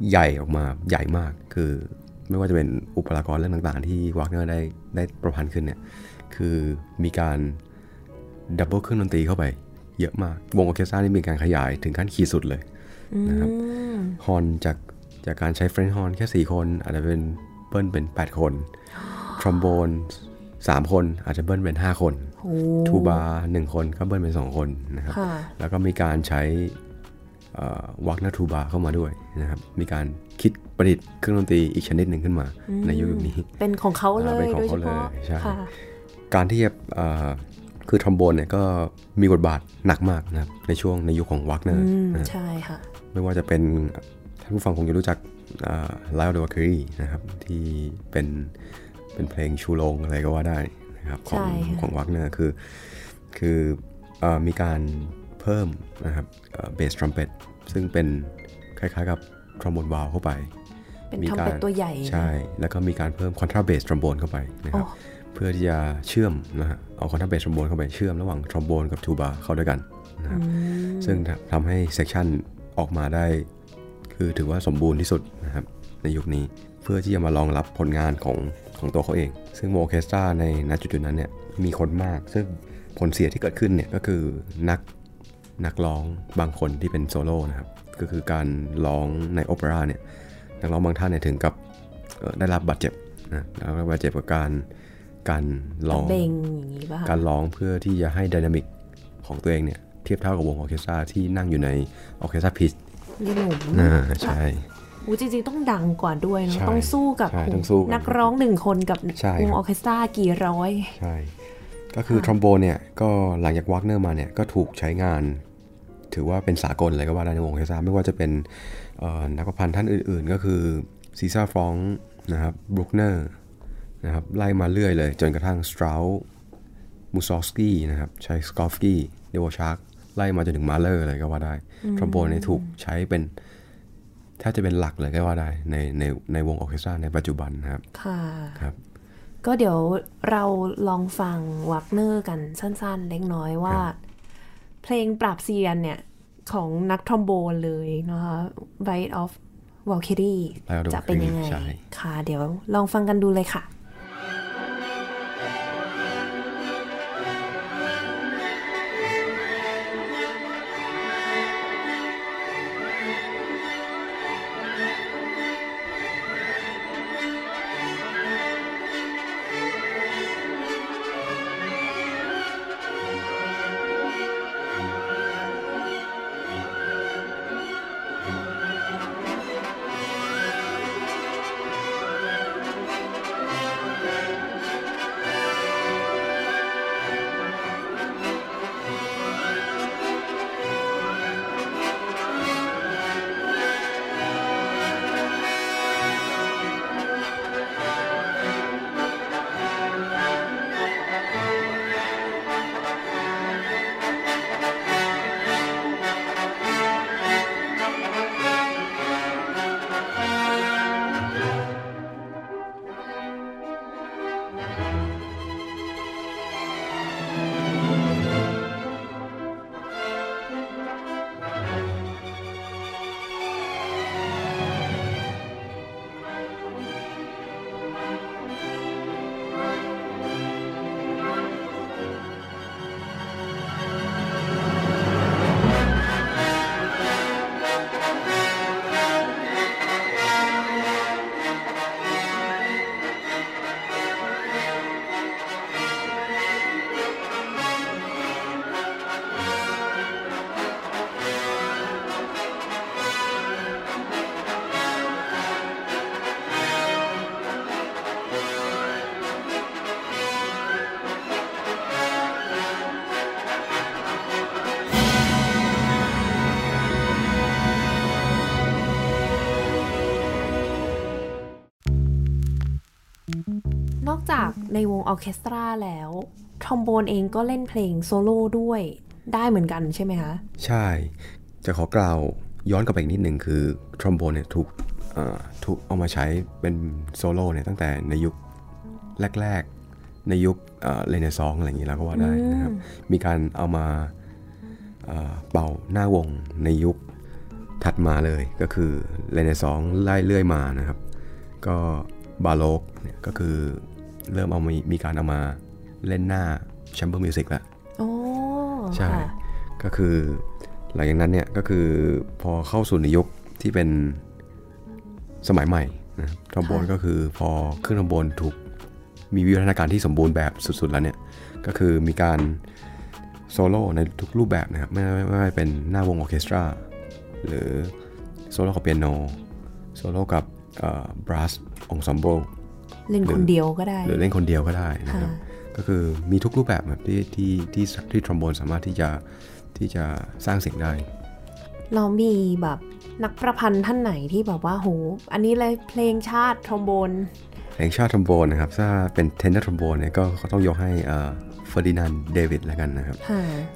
ใหญ่ออกมาใหญ่มากคือไม่ว่าจะเป็นอุปกรณ์เรื่องต่างๆที่วากเนอร์ได้ได้ประพันธ์ขึ้นเนี่ยคือมีการดับเบิลเครื่องดนตรีเข้าไปเยอะมากวงออร์เคสตรานี่มีการขยายถึงขั้นขีดสุดเลยนะครับฮอร์นจากจากการใช้เฟรนช์ฮอร์นแค่สี่คนอาจจะเป็นเบิ้ลเป็นแปดคนทรอมโบนสามคนอาจจะเบิ้ลเป็นห้าคนทูบาหนึ่งคนก็เบิ้ลเป็นสองคนนะครับแล้วก็มีการใช้วากเนอร์ทูบาเข้ามาด้วยนะครับมีการคิดประดิษฐ์เครื่องดนตรีอีกชนิดหนึ่งขึ้นมาในยุคนี้เป็นของเขาเลยเป็นของเขาเลยใช่การที่จะคือทรอมโบนเนี่ยก็มีบทบาทหนักมากนะครับในช่วงในยุค ข, ของวากเนอร์ใช่ค่ะไม่ว่าจะเป็นท่านผู้ฟังคงจะรู้จักไลออนเดอวาเครีนะครับที่เป็นเป็นเพลงชูโรงอะไรก็ว่าได้นะครับของของวากเนอร์คือคือมีการ เพิ่มนะครับเบสทรัมเป็ตซึ่งเป็นคล้ายๆกับทรอมโบนวาล์วเข้าไปมีการตัวใหญ่ใช่แล้วก็มีการเพิ่มคอนทราเบสทรอมโบนเข้าไปนะครับเพื่อที่จะเชื่อมนะฮะเอาคอนทราเบสทรอมโบนเข้าไปเชื่อมระหว่างทรอมโบนกับทูบาเข้าด้วยกันนะครับซึ่งทำให้เซกชันออกมาได้คือถือว่าสมบูรณ์ที่สุดนะครับในยุคนี้เพื่อที่จะมารองรับผลงานของของตัวเขาเองซึ่งออเคสตราในณจุดนั้นเนี่ยมีคนมากซึ่งผลเสียที่เกิดขึ้นเนี่ยก็คือนักนักร้องบางคนที่เป็นโซโล่นะครับก็คือการร้องในโอเปร่าเนี่ยนักร้องบางท่านเนี่ยถึงกับได้รับบาดเจ็บนะแล้วบาดเจ็บกับการการร้องการร้องเพื่อที่จะให้ไดนามิกของตัวเองเนี่ยเทียบเท่ากับวงออเคสตราที่นั่งอยู่ในออเคสตราพิชนี่หนุ่มอ่าใช่อู้จริงๆต้องดังกว่าด้วยนะต้องสู้กับนักร้องหนึ่งคนกับวงออเคสตรากี่ร้อยใช่ก็คือทรอมโบนเนี่ยก็หลังจากวากเนอร์มาเนี่ยก็ถูกใช้งานถือว่าเป็นสากลเลยก็ว่าได้ในวงออเคสตราไม่ว่าจะเป็นนักประพันธ์ท่านอื่นๆก็คือซีซ่าฟรองก์นะครับบรูคเนอร์นะครับไล่มาเรื่อยเลยจนกระทั่งสตราสมูซอฟสกี้นะครับไชสกอฟสกี้เดวอชาร์กไล่มาจนถึงมาเลอร์เลยก็ว่าได้ทรอมโบนเนี่ยถูกใช้เป็นถ้าจะเป็นหลักเลยก็ว่าได้ในในในวงออร์เคสตราในปัจจุบันนะครับค่ะครับก็เดี๋ยวเราลองฟังวากเนอร์กันสั้นๆเล็กน้อยว่าเพลงปราบเซียนเนี่ยของนักทรอมโบนเลยนะคะ Rite of Valkyrie จะเป็นยังไงค่ะเดี๋ยวลองฟังกันดูเลยค่ะนอกจากในวงออเคสตราแล้วทรอมโบนเองก็เล่นเพลงโซโล่ด้วยได้เหมือนกันใช่ไหมคะใช่จะขอกล่าวย้อนกลับไปอีกนิดหนึ่งคือทรอมโบนเนี่ยถูกถูกเอามาใช้เป็นโซโล่เนี่ยตั้งแต่ในยุคแรกๆในยุคเรเนซองส์อะไรอย่างนี้แล้วก็ว่าได้นะครับมีการเอามาเป่าหน้าวงในยุคถัดมาเลยก็คือเรเนซองส์ไล่เรื่อยมานะครับก็บาโลกเนี่ยก็คือเริ่มเอามีมีการเอามาเล่นหน้าแชมเบอร์มิวสิกแล้วอ๋อใช่ก็คือหลังจากนั้นเนี่ยก็คือพอเข้าสู่ในยุคที่เป็นสมัยใหม่นะทรอมโบนก็คือพอเครื่องทรอมโบนถูกมีวิวัฒนาการที่สมบูรณ์แบบสุดๆแล้วเนี่ยก็คือมีการโซโล่ในทุกรูปแบบนะครับไม่ไม่ไม่เป็นหน้าวงออร์เคสตราหรือโซโล่กับเปียโนโซโล่กับบรัสองซัมโบเล่นคนเดียวก็ได้หรือเล่นคนเดียวก็ได้นะครับก็คือมีทุกรูปแบบแบบที่ที่ที่ที่ทรอมโบนสามารถที่จะที่จะสร้างเสียงได้เรามีแบบนักประพันธ์ท่านไหนที่แบบว่าโหอันนี้เลยเพลงชาติทรอมโบนเพลงชาติทรอมโบนนะครับถ้าเป็นเทนเนอร์ทรอมโบนเนี่ยก็เขาต้องยกให้เอ่อฟ เฟอร์ดินานด์เดวิดแล้วกันนะครับ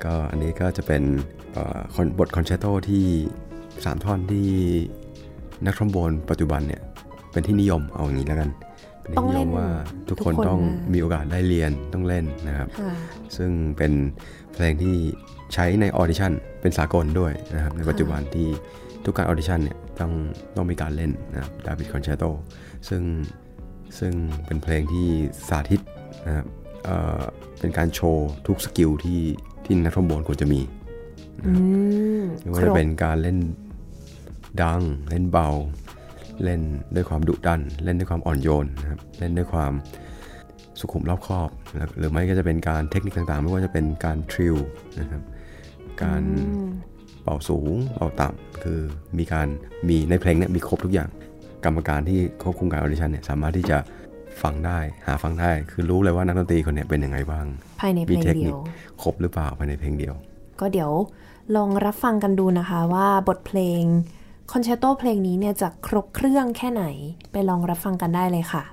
ก็อันนี้ก็จะเป็นบทคอนแชร์โตที่สามท่อนที่นักทรอมโบนปัจจุบันเนี่ยเป็นที่นิยมเอาอย่างนี้แล้วกันต้องเล่นว่าทุกคนต้องมีโอกาสได้เรียนต้องเล่นนะครับซึ่งเป็นเพลงที่ใช้ในออดิชั่นเป็นสากลด้วยนะครับในปัจจุบันที่ทุกการออดิชั่นเนี่ยต้องต้องมีการเล่นนะครับดาวิดคอนแชร์โตซึ่งซึ่งเป็นเพลงที่สาธิตนะครับเอ่อเป็นการโชว์ทุกสกิลที่ที่นักทรอมโบนควรจะมีนะครับไม่ว่าจะเป็นการเล่นดังเล่นเบาเล่นด้วยความดุดันเล่นด้วยความอ่อนโยนนะครับเล่นด้วยความสุขุมรอบคอบหรือไม่ก็จะเป็นการเทคนิคต่างๆไม่ว่าจะเป็นการทริลนะครับการเป่าสูงเป่าต่ำคือมีการมีในเพลงเนี่ยมีครบทุกอย่างกรรมการที่ควบคุมการออดิชั่นเนี่ยสามารถที่จะฟังได้หาฟังได้คือรู้เลยว่านักดนตรีคนเนี้ยเป็นยังไงบ้างภายในเพลงเดียวครบหรือเปล่าภายในเพลงเดียวก็เดี๋ยวลองรับฟังกันดูนะคะว่าบทเพลงคอนแชร์โตเพลงนี้เนี่ยจะครบเครื่องแค่ไหนไปลองรับฟังกันได้เลยค่ะ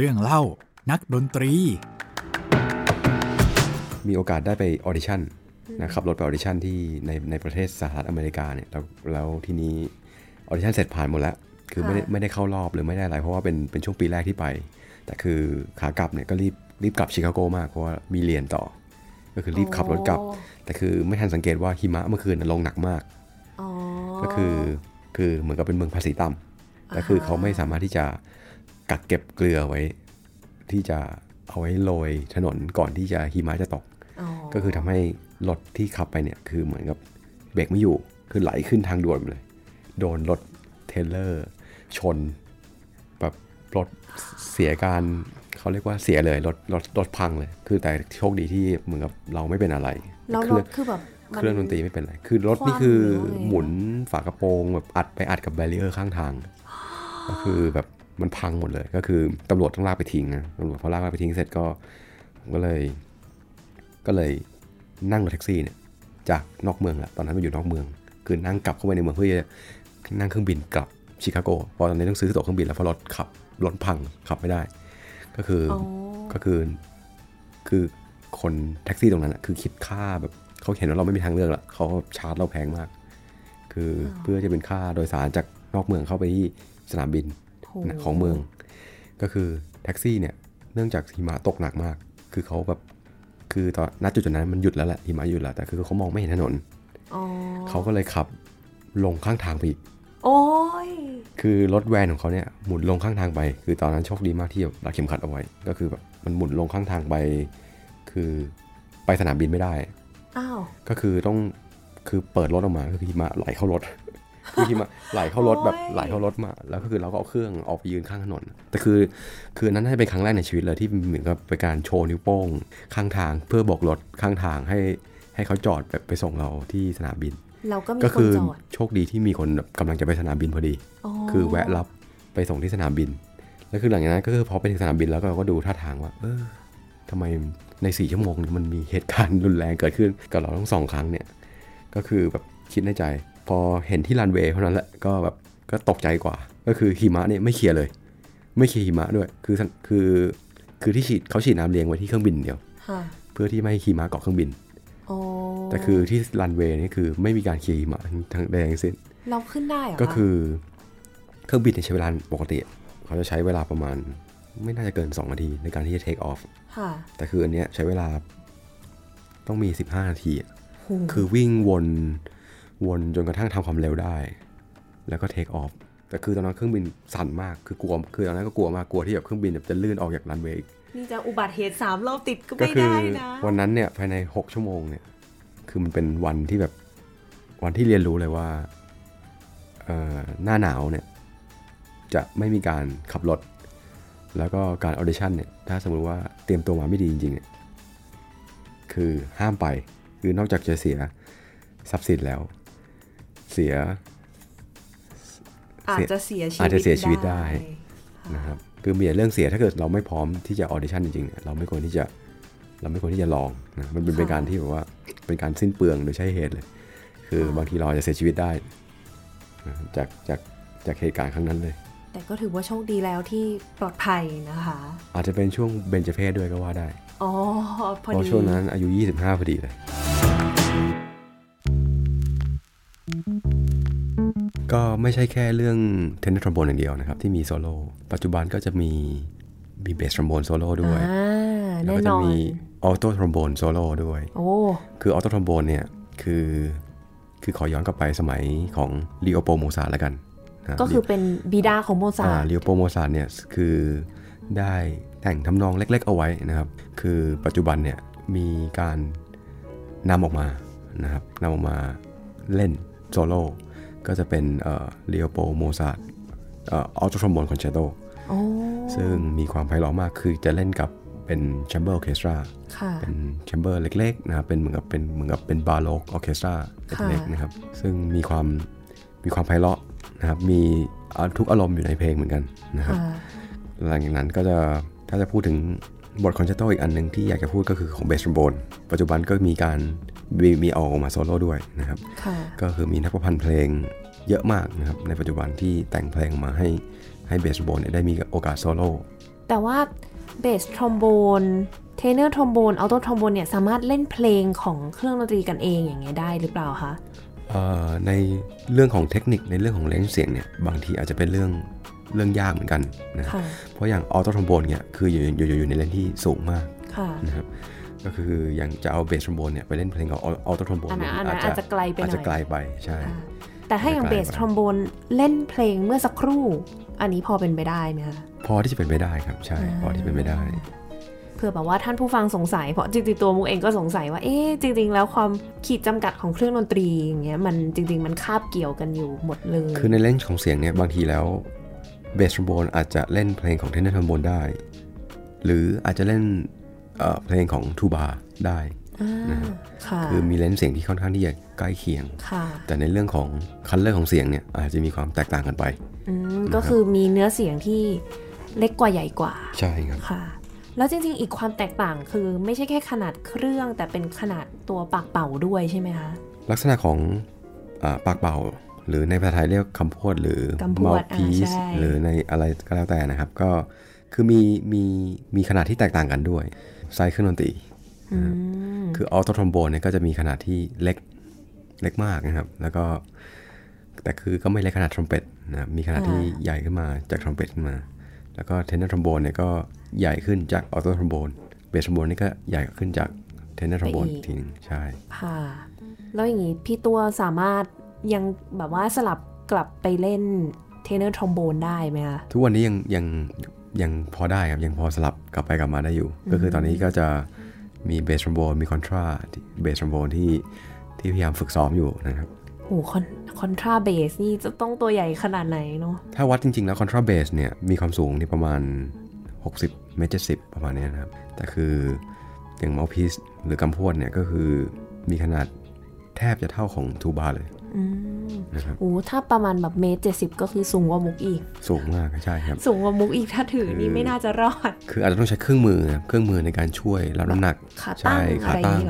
เรื่องเล่านักดนตรีมีโอกาสได้ไปออดิชั่นนะครับรถไปออดิชั่นที่ในในประเทศสหรัฐอเมริกาเนี่ยแล้วแล้วทีนี้ออดิชั่นเสร็จผ่านหมดแล้วคือไม่ได้ไม่ได้เข้ารอบหรือไม่ได้อะไรเพราะว่าเป็นเป็นช่วงปีแรกที่ไปแต่คือขากลับเนี่ยก็รีบรีบกลับชิคาโกมากเพราะว่ามีเรียนต่อก็คือรีบขับรถกลับแต่คือไม่ทันสังเกตว่าหิมะเมื่อคืนลงหนักมากก็คือคือเหมือนกับเป็นเมืองภาษีต่ำแต่คือเขาไม่สามารถที่จะกักเก็บเกลือไว้ที่จะเอาไว้โรยถนนก่อนที่จะหิมะจะตกก็คือทำให้รถที่ขับไปเนี่ยคือเหมือนกับเบรกไม่อยู่คือไหลขึ้นทางด่วนเลยโดนรถเทรลเลอร์ชนแบบรถเสียการเขา เขาเรียกว่าเสียเลยรถรถรถพังเลยคือแต่โชคดีที่เหมือนกับเราไม่เป็นอะไรเราคือแบบเครื่องดนตรีไม่เป็นไรคือรถนี่คือหมุนฝากระโปรงแบบอัดไปอัดกับแบเรียร์ข้างทางก็คือแบบมันพังหมดเลยก็คือตำรวจต้องลากไปทิ้งนะตำรวจพอลากไปทิ้งเสร็จก็ก็เลยก็เลยนั่งรถแท็กซี่เนี่ยจากนอกเมืองแหละตอนนั้นมันอยู่นอกเมืองคือนั่งกลับเข้าไปในเมืองเพื่อจะนั่งเครื่องบินกลับชิคาโกพอตอนนี้ต้องซื้อตั๋วเครื่องบินแล้วเพราะรถขับรถพังขับไม่ได้ก็คือก็คือคือคนแท็กซี่ตรงนั้นนะคือคิดค่าแบบเขาเห็นว่าเราไม่มีทางเลือกละเขาชาร์จเราแพงมากคือเพื่อจะเป็นค่าโดยสารจากนอกเมืองเข้าไปที่สนามบินของเมืองก็คือแท็กซี่เนี่ยเนื่องจากหิมะตกหนักมากคือเขาแบบคือตอนณจุดจุดนั้นมันหยุดแล้วแหละหิมะหยุดแล้วแต่คือเขามองไม่เห็นถนนเขาก็เลยขับลงข้างทางไปอีกโอ้ยคือรถแวนของเขาเนี่ยหมุนลงข้างทางไปคือตอนนั้นโชคดีมากที่รัดเข็มขัดเอาไว้ก็คือแบบมันหมุนลงข้างทางไปคือไปสนามบินไม่ได้อ้าวก็คือต้องคือเปิดรถออกมาก็คือหิมะไหลเข้ารถคือหิมะไหลเข้ารถแบบไหลเข้ารถมาแล้วก็คือเราก็เอาเครื่องออกไปยืนข้างถนนแต่คือคือนั้นน่าจะเป็นครั้งแรกในชีวิตเลยที่เหมือนกับเป็นการโชว์นิ้วโป้งข้างทางเพื่อบอกรถข้างทางให้ให้เขาจอดแบบไปส่งเราที่สนามบินเราก็มีคนจอดโชคดีที่มีคนกำลังจะไปสนามบินพอดีคือแวะรับไปส่งที่สนามบินแล้วคือหลังจากนั้นก็คือพอไปถึงสนามบินแล้วก็เราก็ดูท่าทางว่าเออทำไมในสี่ชั่วโมงนี้มันมีเหตุการณ์รุนแรงเกิดขึ้นกับเราทั้งสองครั้งเนี่ยก็คือแบบคิดในใจพอเห็นที่รันเวย์เท่านั้นแหละก็แบบก็ตกใจกว่าก็คือหิมะเนี่ยไม่เคลียร์เลยไม่เคลียร์หิมะด้วยคือคือคือที่ฉีดเขาฉีดน้ำเลี้ยงไว้ที่เครื่องบินเดียวเพื่อที่ไม่ให้หิมะเกาะเครื่องบินแต่คือที่รันเวย์นี่คือไม่มีการเคลียร์หิมะทั้งแดงเส้นเราขึ้นได้เหรอก็คือเครื่องบินในใช้เวลาปกติเขาจะใช้เวลาประมาณไม่น่าจะเกินสองนาทีในการที่จะเทคออฟแต่คืออันเนี้ยใช้เวลาต้องมีสิบห้านาทีคือวิ่งวนวนจนกระทั่งทำความเร็วได้แล้วก็เทคออฟแต่คือตอนนั้นเครื่องบินสั่นมากคือกลัวคือตอนนั้นก็กลัวมากกลัวที่แบบเครื่องบินจะลื่นออกจากรันเวย์นี่จะอุบัติเหตุสามรอบติดก็ไม่ได้นะวันนั้นเนี่ยภายในหกชั่วโมงเนี่ยคือมันเป็นวันที่แบบวันที่เรียนรู้เลยว่าเอ่อหน้าหนาวเนี่ยจะไม่มีการขับรถแล้วก็การออดิชั่นเนี่ยถ้าสมมติว่าเตรียมตัวมาไม่ดีจริงๆเนี่ยคือห้ามไปคือนอกจากจะเสียทรัพย์สินแล้วเสียอาจจะเสียชีวิตอาจจะเสียชีวิตได้นะครับคือมีแต่เรื่องเสียถ้าเกิดเราไม่พร้อมที่จะออดิชั่นจริงๆเราไม่ควรที่จะเราไม่ควรที่จะลองนะมันเป็นการที่แบบว่าเป็นการสิ้นเปลืองโดยใช่เหตุเลยคือบางทีเราจะเสียชีวิตได้จากจากจากเหตุการณ์ครั้งนั้นเลยแต่ก็ถือว่าโชคดีแล้วที่ปลอดภัยนะคะอาจจะเป็นช่วงเบญจเพสด้วยก็ว่าได้อ๋อพอดีเพราะช่วงนั้นอายุยี่สิบห้าพอดีเลยก็ไม่ใช่แค่เรื่องเทนเนอร์ทรัมโบนอย่างเดียวนะครับที่มีโซโล่ปัจจุบันก็จะมีมีเบสทรัมโบนโซโล่ด้วยแล้วก็จะมีออโต้ทรอมโบนโซโล่ด้วยโอ้คือออโต้ทรอมโบนเนี่ยคือคือขอย้อนกลับไปสมัยของลีโอโปโมซาร์แล้วกันก็คือเป็นบิดาของโมซาร์ลีโอโปโมซาร์เนี่ยคือได้แต่งทำนองเล็กๆเอาไว้นะครับคือปัจจุบันเนี่ยมีการนำออกมานะครับนำออกมาเล่นโซโล่ก็จะเป็นเอ่อลีโอโปโมซาร์เอ่อออโต้ทรอมโบนคอนแชร์โตโอ้ซึ่งมีความไพเราะมากคือจะเล่นกับเป็นแชมเบอร์ออเคสตราเป็นแชมเบอร์เล็กๆนะครับเป็นเหมือนกับเป็นเหมือนกับเป็นบาโรกออเคสตราเล็กๆนะครับซึ่งมีความมีความไพเราะนะครับมีทุกอารมณ์อยู่ในเพลงเหมือนกันนะครับหลังจากนั้นก็จะถ้าจะพูดถึงบทคอนแชร์โตอีกอันนึงที่อยากจะพูดก็คือของเบสทรัมโบนปัจจุบันก็มีการมีมีออกมาโซโล่ด้วยนะครับก็คือมีนักประพันธ์เพลงเยอะมากนะครับในปัจจุบันที่แต่งเพลงมาให้ให้เบสทรัมโบนได้มีโอกาสโซโล่แต่ว่าเบสทรอมโบนเทเนอร์ทรอมโบนออโต้ทรอมโบนเนี่ยสามารถเล่นเพลงของเครื่องดนตรีกันเองอย่างเงี้ยได้หรือเปล่าคะเอ่อในเรื่องของเทคนิคในเรื่องของเล่นเสียงเนี่ยบางทีอาจจะเป็นเรื่องเรื่องยากเหมือนกันนะเพราะอย่างออโต้ทรอมโบนเนี่ยคืออยู่อยู่อยู่ในเลนที่สูงมากนะครับก็คืออย่างจะเอาเบสทรอมโบนเนี่ยไปเล่นเพลงของออโต้ทรอมโบนอาจจะไกลไปอาจจะไกลไปใช่แต่ถ้าอย่างเบสทรอมโบนเล่นเพลงเมื่อสักครู่อันนี้พอเป็นไปได้ไหมคะพอที่จะเป็นไปได้ครับใช่พอที่เป็นไปได้เผื่อแบบว่าท่านผู้ฟังสงสัยเพราะจริงๆตัวมุกเองก็สงสัยว่าเอ๊ะจริงๆแล้วความขีดจำกัดของเครื่องดนตรีอย่างเงี้ยมันจริงๆมันคาบเกี่ยวกันอยู่หมดเลยคือในเล่นของเสียงเนี่ยบางทีแล้วเบสทรัมโบนอาจจะเล่นเพลงของเทนเนอร์ทรัมโบนได้ หรืออาจจะเล่นเพลงของทูบาได้นะคือมีเลนส์เสียงที่ค่อนข้างที่จะใกล้เคียงแต่ในเรื่องของคัลเลอร์ของเสียงเนี่ยอาจจะมีความแตกต่างกันไปก็คือมีเนื้อเสียงที่เล็กกว่าใหญ่กว่าใช่ครับค่ะแล้วจริงๆอีกความแตกต่างคือไม่ใช่แค่ขนาดเครื่องแต่เป็นขนาดตัวปากเป่าด้วยใช่ไหมคะลักษณะของปากเป่าหรือในภาษาไทยเรียกคำพูดหรือมอลพีซหรือในอะไรก็แล้วแต่นะครับก็คือมีมีมีขนาดที่แตกต่างกันด้วยไซส์เครื่องดนตรีคือออโตทรอมโบนเนี่ยก็จะมีขนาดที่เล็กเล็กมากนะครับแล้วก็แต่คือก็ไม่เล็กขนาดทรัมเป็ตนะมีขนาดที่ใหญ่ขึ้นมาจากทรัมเป็ตขึ้นมาแล้วก็เทนเนอร์ทรอมโบนเนี่ยก็ใหญ่ขึ้นจากออโตทรอมโบนเบสทรอมโบนนี่ก็ใหญ่ขึ้นจากเทนเนอร์ทรอมโบนอีกทีนึงใช่ค่ะแล้วอย่างนี้พี่ตัวสามารถยังแบบว่าสลับกลับไปเล่นเทนเนอร์ทรอมโบนได้ไหมคะทุกวันนี้ยังยังยังพอได้ครับยังพอสลับกลับไปกลับมาได้อยู่ก็คือตอนนี้ก็จะมีเบสทรอมโบนมีคอนทราเบสทรอมโบนที่ที่พยายามฝึกซ้อมอยู่นะครับโอ้คอนทราเบสนี่จะต้องตัวใหญ่ขนาดไหนเนาะถ้าวัดจริงๆแล้วคอนทราเบสเนี่ยมีความสูงนี่ประมาณหกสิบเมตรเจ็ดสิบประมาณนี้นะครับแต่คืออย่างมัลพีสหรือกำพวดเนี่ยก็คือมีขนาดแทบจะเท่าของทูบาเลยนะครับโอ้ถ้าประมาณแบบเมตรเจ็ดสิบก็คือสูงกว่ามุกอีกสูงมากใช่ครับสูงกว่ามุกอีกถ้าถือนี่ไม่น่าจะรอดคืออาจจะต้องใช้เครื่องมือเครื่องมือในการช่วยรับน้ำหนักใช่ขาตั้ง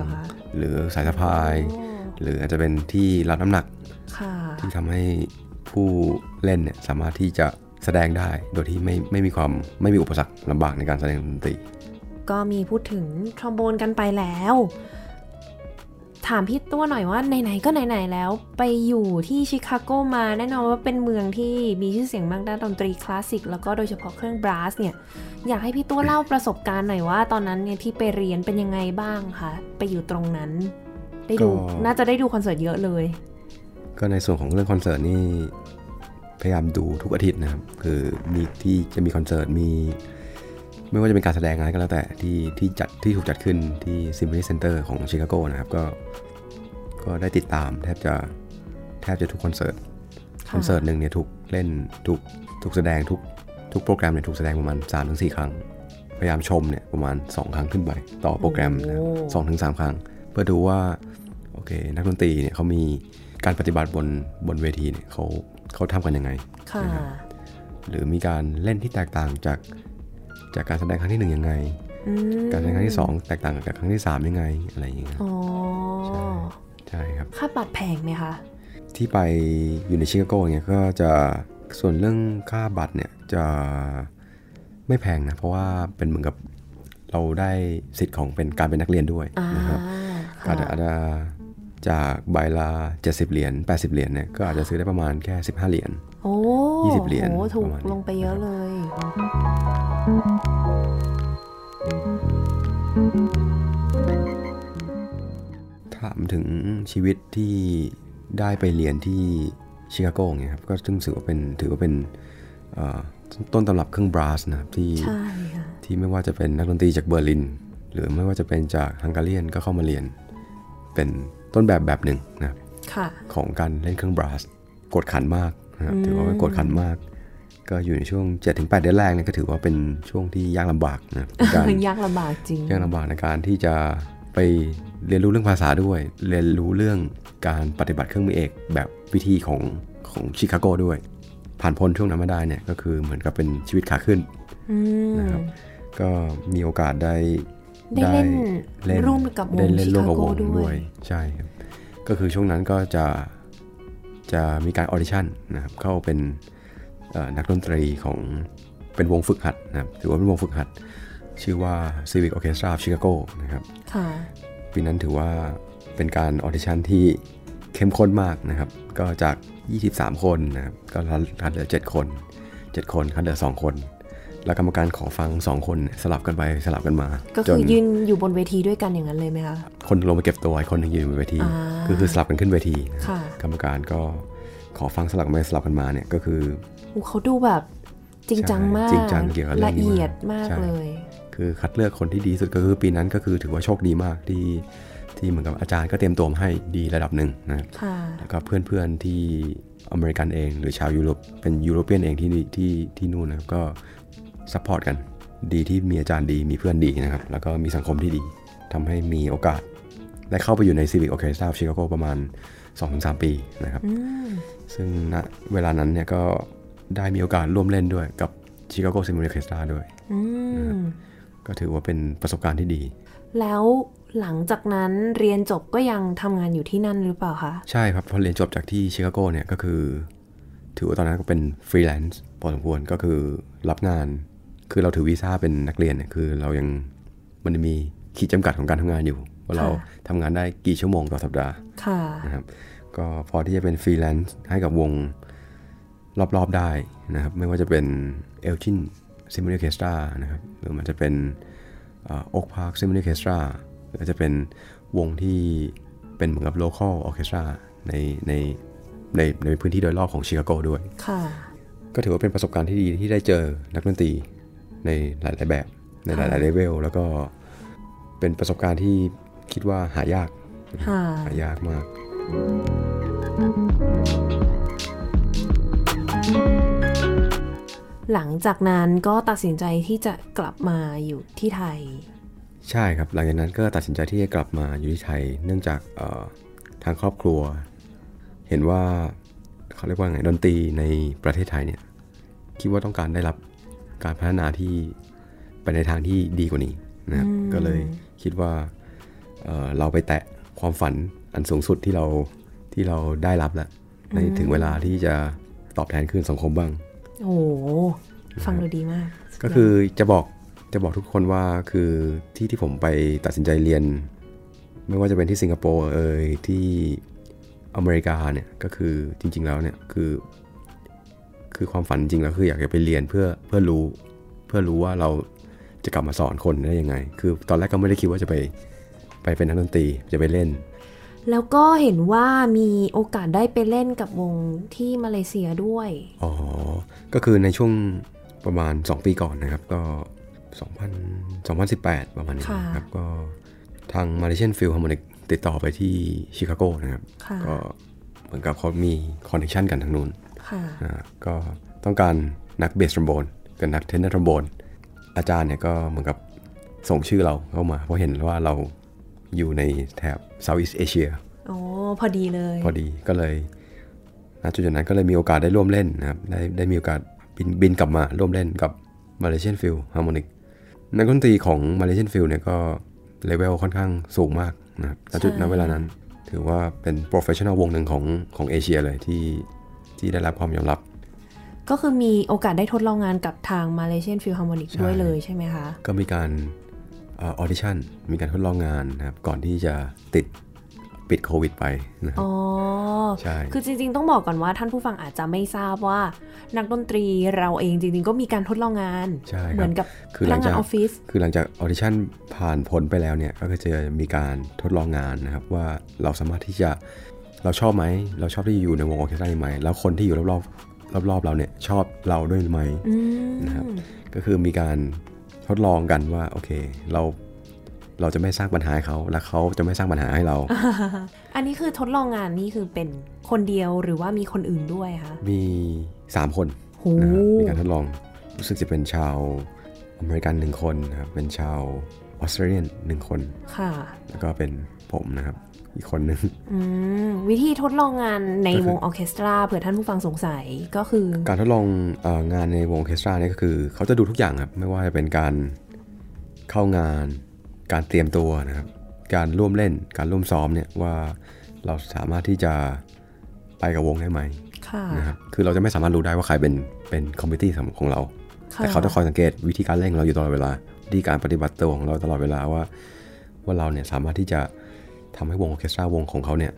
หรือสายสะพายหรืออาจจะเป็นที่รับน้ำหนักที่ทำให้ผู้เล่นเนี่ยสามารถที่จะแสดงได้โดยที่ไม่ไม่มีความไม่มีอุปสรรคลำบากในการแสดงดนตรีก็มีพูดถึงทรอมโบนกันไปแล้วถามพี่ตัวหน่อยว่าไหนๆก็ไหนๆแล้วไปอยู่ที่ชิคาโกมาแน่นอนว่าเป็นเมืองที่มีชื่อเสียงมากด้านดนตรีคลาสสิกแล้วก็โดยเฉพาะเครื่องบลัสเนี่ยอยากให้พี่ตัวเล่าประสบการณ์หน่อยว่าตอนนั้นเนี่ยที่ไปเรียนเป็นยังไงบ้างคะไปอยู่ตรงนั้นได้ดูน่าจะได้ดูคอนเสิร์ตเยอะเลยก็ในส่วนของเรื่องคอนเสิร์ตนี่พยายามดูทุกอาทิตย์นะครับคือมีที่จะมีคอนเสิร์ตมีไม่ว่าจะเป็นการแสดงอะไรก็แล้วแต่ที่ที่จัดที่ถูกจัดขึ้นที่ Symphony Center ของชิคาโกนะครับก็ก็ได้ติดตามแทบจะแทบจะทุกคอนเสิร์ตคอนเสิร์ตนึงเนี่ยถูกเล่นถูกถูกแสดงทุกทุกโปรแกรมเนี่ยถูกแสดงประมาณ สามถึงสี่ ครั้งพยายามชมเนี่ยประมาณสองครั้งขึ้นไปต่อโปรแกรมนะสองถึงสาม ครั้งเพื่อดูว่าโอเคนักดนตรีเนี่ยเขามีการปฏิบัติบนบนเวทีเนี่ยเขาเขาทำกันยังไงนะครับหรือมีการเล่นที่แตกต่างจากจากการแสดงครั้งที่หนึ่งยังไงการแสดงครั้งที่สองแตกต่างจากครั้งที่สามยังไงอะไรอย่างเงี้ยอ๋อใช่ครับค่าบัตรแพงไหมคะที่ไปอยู่ในชิคาโกเนี่ยก็จะส่วนเรื่องค่าบัตรเนี่ยจะไม่แพงนะเพราะว่าเป็นเหมือนกับเราได้สิทธิ์ของเป็นการเป็นนักเรียนด้วยนะครับอาจจะอาจจะจากใบละเจ็ดสิบเหรียญแปดสิบเหรียญเนี่ยก็อาจจะซื้อได้ประมาณแค่สิบห้าเหรียญโอ้ยี่สิบเหรียญถูกลงไปเยอะเลยถามถึงชีวิตที่ได้ไปเรียนที่ชิคาโกเนี่ยครับก็ซึ่งถือว่าเป็นถือว่าเป็นต้นตำรับเครื่องบลัสนะครับที่ที่ไม่ว่าจะเป็นนักดนตรีจากเบอร์ลินหรือไม่ว่าจะเป็นจากฮังการีก็เข้ามาเรียนเป็นต้นแบบแบบหนึ่งนะของการเล่นเครื่องบลัสกดขันมากนะครับถือว่าเป็นกดขันมากก็อยู่ในช่วง เจ็ดถึงแปด เดือนแรกเนี่ยก็ถือว่าเป็นช่วงที่ยากลำบากนะการ ยากลำบากจริงยากลำบากในการที่จะไปเรียนรู้เรื่องภาษาด้วยเรียนรู้เรื่องการปฏิบัติเครื่องมือเอกแบบวิธีของของชิคาโกด้วยผ่านพ้นช่วงนั้นมาได้เนี่ยก็คือเหมือนกับเป็นชีวิตขาขึ้นนะครับก็มีโอกาสได้ได้เล่นร่วมกับวงชิคาโกด้วยใช่ครับก็คือช่วงนั้นก็จะจะมีการออดิชั่นนะครับเข้าเป็นนักดนตรีของเป็นวงฝึกหัดนะครับถือว่าเป็นวงฝึกหัดชื่อว่า Civic Orchestra of Chicago นะครับปีนั้นถือว่าเป็นการออดิชั่นที่เข้มข้นมากนะครับก็จากยี่สิบสามคนนะครับก็คัดเหลือเจ็ดคนเจ็ดคนคัดเหลือสองคนแล้วกรรมการขอฟังสองคนสลับกันไปสลับกันมาก็คือยืนอยู่บนเวทีด้วยกันอย่างนั้นเลยไหมคะคนลงไปเก็บตัวอีกคนนึงยืนบนเวทีก็คือสลับกันขึ้นเวทีกรรมการก็ขอฟังสลับกันไปสลับกันมาเนี่ยก็คือเขาดูแบบจริงจังมากจริงจังเกี่ยวกับละเอียดมากเลยคือคัดเลือกคนที่ดีสุดก็คือปีนั้นก็คือถือว่าโชคดีมากที่ที่เหมือนกับอาจารย์ก็เตรียมตัวมาให้ดีระดับหนึ่งนะแล้วก็เพื่อนๆที่อเมริกันเองหรือชาวยุโรปเป็นยุโรเปียนเองที่ที่ที่นู่นนะครับก็ซัพพอร์ตกัน ดีที่มีอาจารย์ดีมีเพื่อนดีนะครับแล้วก็มีสังคมที่ดีทำให้มีโอกาสได้เข้าไปอยู่ใน Civic Orchestra of Chicago ประมาณ สองถึงสาม ปีนะครับซึ่งณเวลานั้นเนี่ยก็ได้มีโอกาสร่วมเล่นด้วยกับ Chicago Symphony Orchestra ด้วยนะครับก็ถือว่าเป็นประสบการณ์ที่ดีแล้วหลังจากนั้นเรียนจบก็ยังทำงานอยู่ที่นั่นหรือเปล่าคะใช่ครับพอเรียนจบจากที่ชิคาโกเนี่ยก็คือถือว่าตอนนั้นก็เป็นฟรีแลนซ์พอสมควรก็คือรับงานคือเราถือวีซ่าเป็นนักเรียนเนี่ยคือเรายังมันมีขีดจำกัดของการทำงานอยู่ว่าเราทำงานได้กี่ชั่วโมงต่อสัปดาห์นะครับก็พอที่จะเป็นฟรีแลนซ์ให้กับวงรอบๆได้นะครับไม่ว่าจะเป็นเอลชินซิมโฟนีออร์เคสตรานะครับหรือมันจะเป็นโอ๊คพาร์คซิมโฟนีออร์เคสตราหรือจะเป็นวงที่เป็นเหมือนกับโลคอลออร์เคสตราในในในในพื้นที่โดยรอบของชิคาโกด้วยก็ถือว่าเป็นประสบการณ์ที่ดีที่ได้เจอนักดนตรีในหลายๆแบบในหลายๆเลเวลแล้วก็เป็นประสบการณ์ที่คิดว่าหายากหายากมากหลังจากนั้นก็ตัดสินใจที่จะกลับมาอยู่ที่ไทยใช่ครับหลังจากนั้นก็ตัดสินใจที่จะกลับมาอยู่ที่ไทยเนื่องจากทางครอบครัวเห็นว่าเขาเรียกว่าไงดนตรีในประเทศไทยเนี่ยคิดว่าต้องการได้รับการพัฒนาที่ไปในทางที่ดีกว่านี้นะครับก็เลยคิดว่า เอ่อ เราไปแตะความฝันอันสูงสุดที่เราที่เราได้รับแล้วในถึงเวลาที่จะตอบแทนคืนสังคมบ้างโอ้ฟังดูดีมากก็คือจะบอกจะบอกทุกคนว่าคือที่ที่ผมไปตัดสินใจเรียนไม่ว่าจะเป็นที่สิงคโปร์เอ่ยที่อเมริกาเนี่ยก็คือจริงๆแล้วเนี่ยคือคือความฝันจริงแล้วคืออยากจะไปเรียนเพื่อเพื่อรู้เพื่อรู้ว่าเราจะกลับมาสอนคนได้ยังไงคือตอนแรกก็ไม่ได้คิดว่าจะไปไปเป็นนักดนตรีจะไปเล่นแล้วก็เห็นว่ามีโอกาสได้ไปเล่นกับวงที่มาเลเซียด้วยอ๋อก็คือในช่วงประมาณสองปีก่อนนะครับก็สองพันสิบแปดประมาณนี้นะครับก็ทาง Malaysian Philharmonic ติดต่อไปที่ชิคาโกนะครับก็เหมือนกับเขามีคอนเนคชั่นกันทางนู้นก็ต้องการนักเบสทรัมโบนกับนักเทนเนอร์ทรัมโบนอาจารย์เนี่ยก็เหมือนกับส่งชื่อเราเข้ามาเพราะเห็นว่าเราอยู่ในแถบ Southeast Asia อ๋อพอดีเลยพอดีก็เลยณจุดนั้นก็เลยมีโอกาสได้ร่วมเล่นนะครับได้ได้มีโอกาสบินบินกลับมาร่วมเล่นกับ Malaysian Philharmonicนักดนตรีของ Malaysian Phil เนี่ยก็เลเวลค่อนข้างสูงมากนะครับณจุดนั้นเวลานั้นถือว่าเป็นโปรเฟสชั่นแนลวงหนึ่งของของเอเชียเลยที่ที่ได้รับความยอมรับก็คือมีโอกาสได้ทดลองงานกับทาง Malaysian Philharmonic ด้วยเลยใช่ไหมคะก็มีการออดิชั่นมีการทดลองงานนะครับก่อนที่จะติดปิดโควิดไปนะครับอ๋อใช่คือจริงๆต้องบอกก่อนว่าท่านผู้ฟังอาจจะไม่ทราบว่านักดนตรีเราเองจริงๆก็มีการทดลองงานเหมือนกับพนักงานออฟฟิศคือหลังจากออดิชั่นผ่านผลไปแล้วเนี่ยก็จะมีการทดลองงานนะครับว่าเราสามารถที่จะเราชอบไหมเราชอบที่อยู่ในวงออร์เคสตราไหมแล้วคนที่อยู่รอบๆรอบๆเราเนี่ยชอบเราด้วยไหมนะครับก็คือมีการทดลองกันว่าโอเคเราเราจะไม่สร้างปัญหาให้เขาและเขาจะไม่สร้างปัญหาให้เราอันนี้คือทดลองงานนี่คือเป็นคนเดียวหรือว่ามีคนอื่นด้วยคะมีสามคนนะมีการทดลองรู้สึกจะเป็นชาวอเมริกันหนึ่งคนนะครับเป็นชาวออสเตรเลียนหนึ่งคนค่ะแล้วก็เป็นผมนะครับอีกคนนึงอืมวิธีทดลองงานในวงออร์เคสตราเผื่อท่านผู้ฟังสงสัยก็คือการทดลองเอ่องานในวงออร์เคสตราเนี่ยก็คือเขาจะดูทุกอย่างครับไม่ว่าจะเป็นการเข้างานการเตรียมตัวนะครับการร่วมเล่นการร่วมซ้อมเนี่ยว่าเราสามารถที่จะไปกับวงได้ไหมนะครับคือเราจะไม่สามารถรู้ได้ว่าใครเป็นเป็นคอมมิตตี้ของเราแต่เขาจะคอยสังเกตวิธีการเล่นเราอยู่ตลอดเวลาวิธีการปฏิบัติตัวของเราตลอดเวลาว่าว่าเราเนี่ยสามารถที่จะทำให้วงออร์เคสตราวงของเขาเนี่ย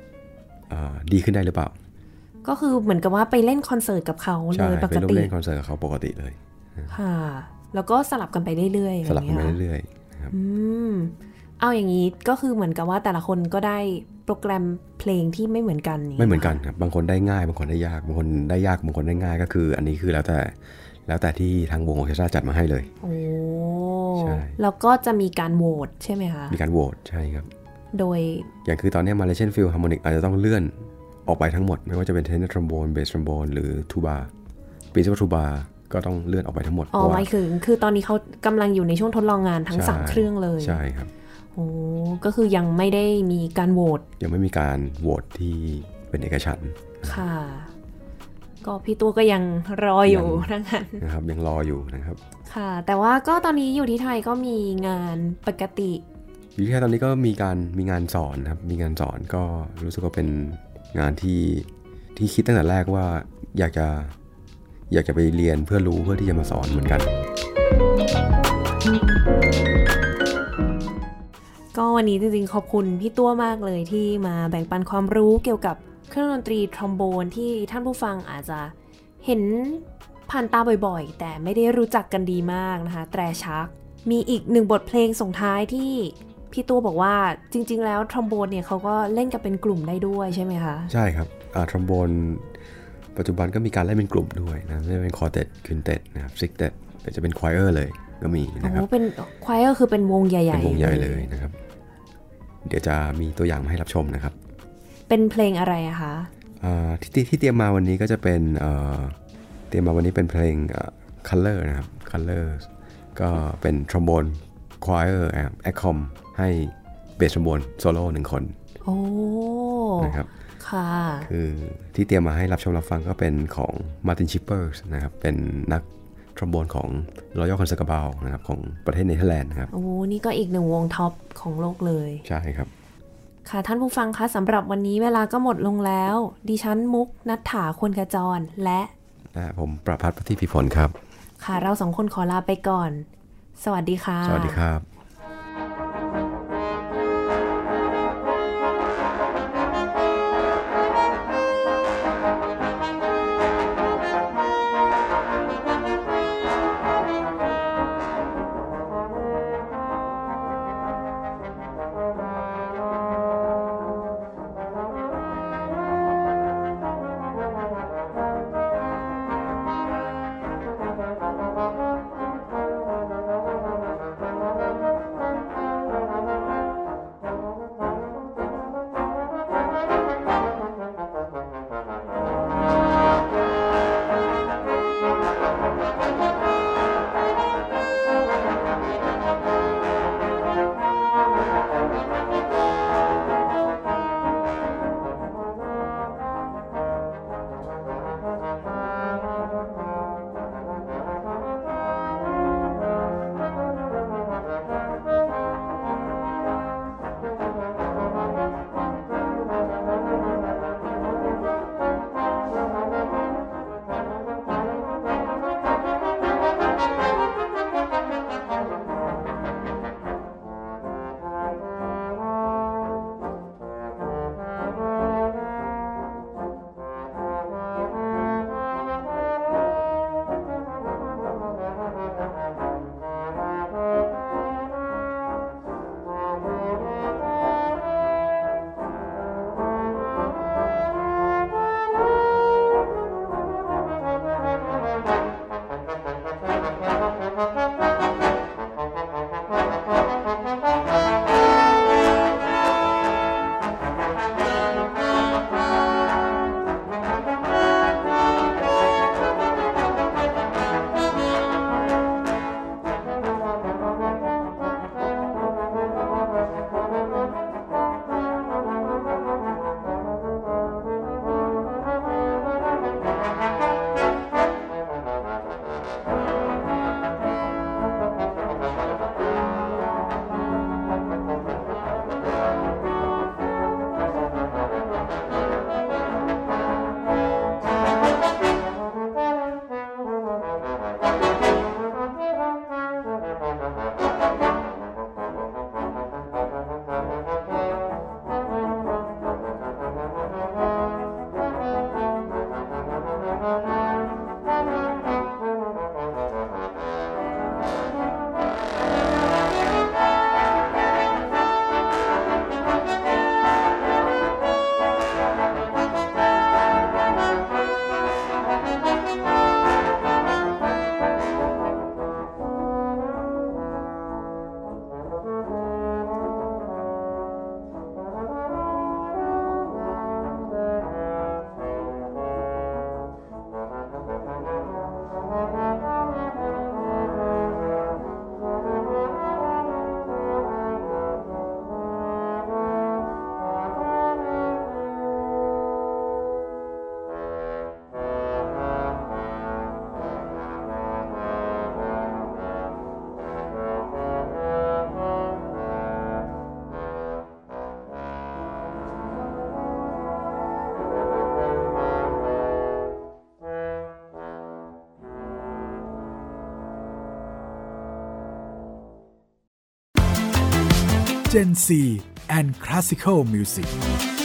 ดีขึ้นได้หรือเปล่าก็คือเหมือนกับว่าไปเล่นคอนเสิร์ตกับเขาเลยปกติไปเล่นคอนเสิร์ตกับเขาปกติเลยค่ะแล้วก็สลับกันไปเรื่อยๆสลับกันไปเรื่อยอืมเอาอย่างนี้ก็คือเหมือนกับว่าแต่ละคนก็ได้โปรแกรมเพลงที่ไม่เหมือนกันนี่ไม่เหมือนกันครับบางคนได้ง่ายบางคนได้ยากบางคนได้ยากบางคนได้ง่ายก็คืออันนี้คือแล้วแต่แล้วแต่ที่ทางวงออร์เคสตราจัดมาให้เลยโอ้ใช่แล้วก็จะมีการโหวตใช่ไหมคะมีการโหวตใช่ครับโดยอย่างคือตอนนี้ Malaysian Philharmonic อาจจะต้องเลื่อนออกไปทั้งหมดไม่ว่าจะเป็นเทนเนอร์ทรัมโบนเบสทรัมโบนหรือทูบาปีนเซอร์ทูบา ก็ต้องเลื่อนออกไปทั้งหมดอ๋อหมายถึงคือตอนนี้เขากำลังอยู่ในช่วงทดลองงานทั้งสามเครื่องเลยใช่ครับโอ้ก็คือยังไม่ได้มีการโหวตยังไม่มีการโหวตที่เป็นเอกฉันท์ค่ะก็พี่ตัวก็ยังรออยู่นะคะนะครับยังรออยู่นะครับค่ะแต่ว่าก็ตอนนี้อยู่ที่ไทยก็มีงานปกติอยู่ที่ไทยตอนนี้ก็มีการมีงานสอนครับมีงานสอนก็รู้สึกว่าเป็นงานที่ที่คิดตั้งแต่แรกว่าอยากจะอยากจะไปเรียนเพื่อรู้เพื่อที่จะมาสอนเหมือนกันก็วันนี้จริงๆขอบคุณพี่ตัวมากเลยที่มาแบ่งปันความรู้เกี่ยวกับเครื่องดนตรีทรอมโบนที่ท่านผู้ฟังอาจจะเห็นผ่านตาบ่อยๆแต่ไม่ได้รู้จักกันดีมากนะคะแตรชักมีอีกหนึ่งบทเพลงส่งท้ายที่พี่ตัวบอกว่าจริงๆแล้วทรอมโบนเนี่ยเขาก็เล่นกันเป็นกลุ่มได้ด้วยใช่ไหมคะใช่ครับทรอมโบนปัจจุบันก็มีการเล่นเป็นกลุ่มด้วยนะไม่เป็นคอร์เต็ตควินเต็ตนะครับซิกเต็ตแต่จะเป็นควายเออร์เลยก็มีนะครับโอ้เป็นควายเออร์คือเป็นวงใหญ่ๆเป็นวงใหญ่เลยนะครับเดี๋ยวจะมีตัวอย่างมาให้รับชมนะครับเป็นเพลงอะไรอะคะอ่า ท, ที่ที่เตรียมมาวันนี้ก็จะเป็นเอ่อเตรียมมาวันนี้เป็นเพลง Color นะครับ Color ก็เป็นทรอมโบนควายเออร์แอคคอมให้เบสทรอมโบนโซโล่หนึ่งคนโอ้นะครับค่ะคือที่เตรียมมาให้รับชมรับฟังก็เป็นของ Martin Schippers นะครับเป็นนักทรอมโบนของ Royal Concertgebouw นะครับของประเทศเนเธอร์แลนด์นะครับโอ้นี่ก็อีกหนึ่งวงท็อปของโลกเลยใช่ครับค่ะท่านผู้ฟังคะสำหรับวันนี้เวลาก็หมดลงแล้วดิฉันมุกณัฐฐาควรขจรและผมประภัสพัทธิพิผลครับค่ะเราสองคนขอลาไปก่อนสวัสดีค่ะสวัสดีครับ Gen Z and Classical Music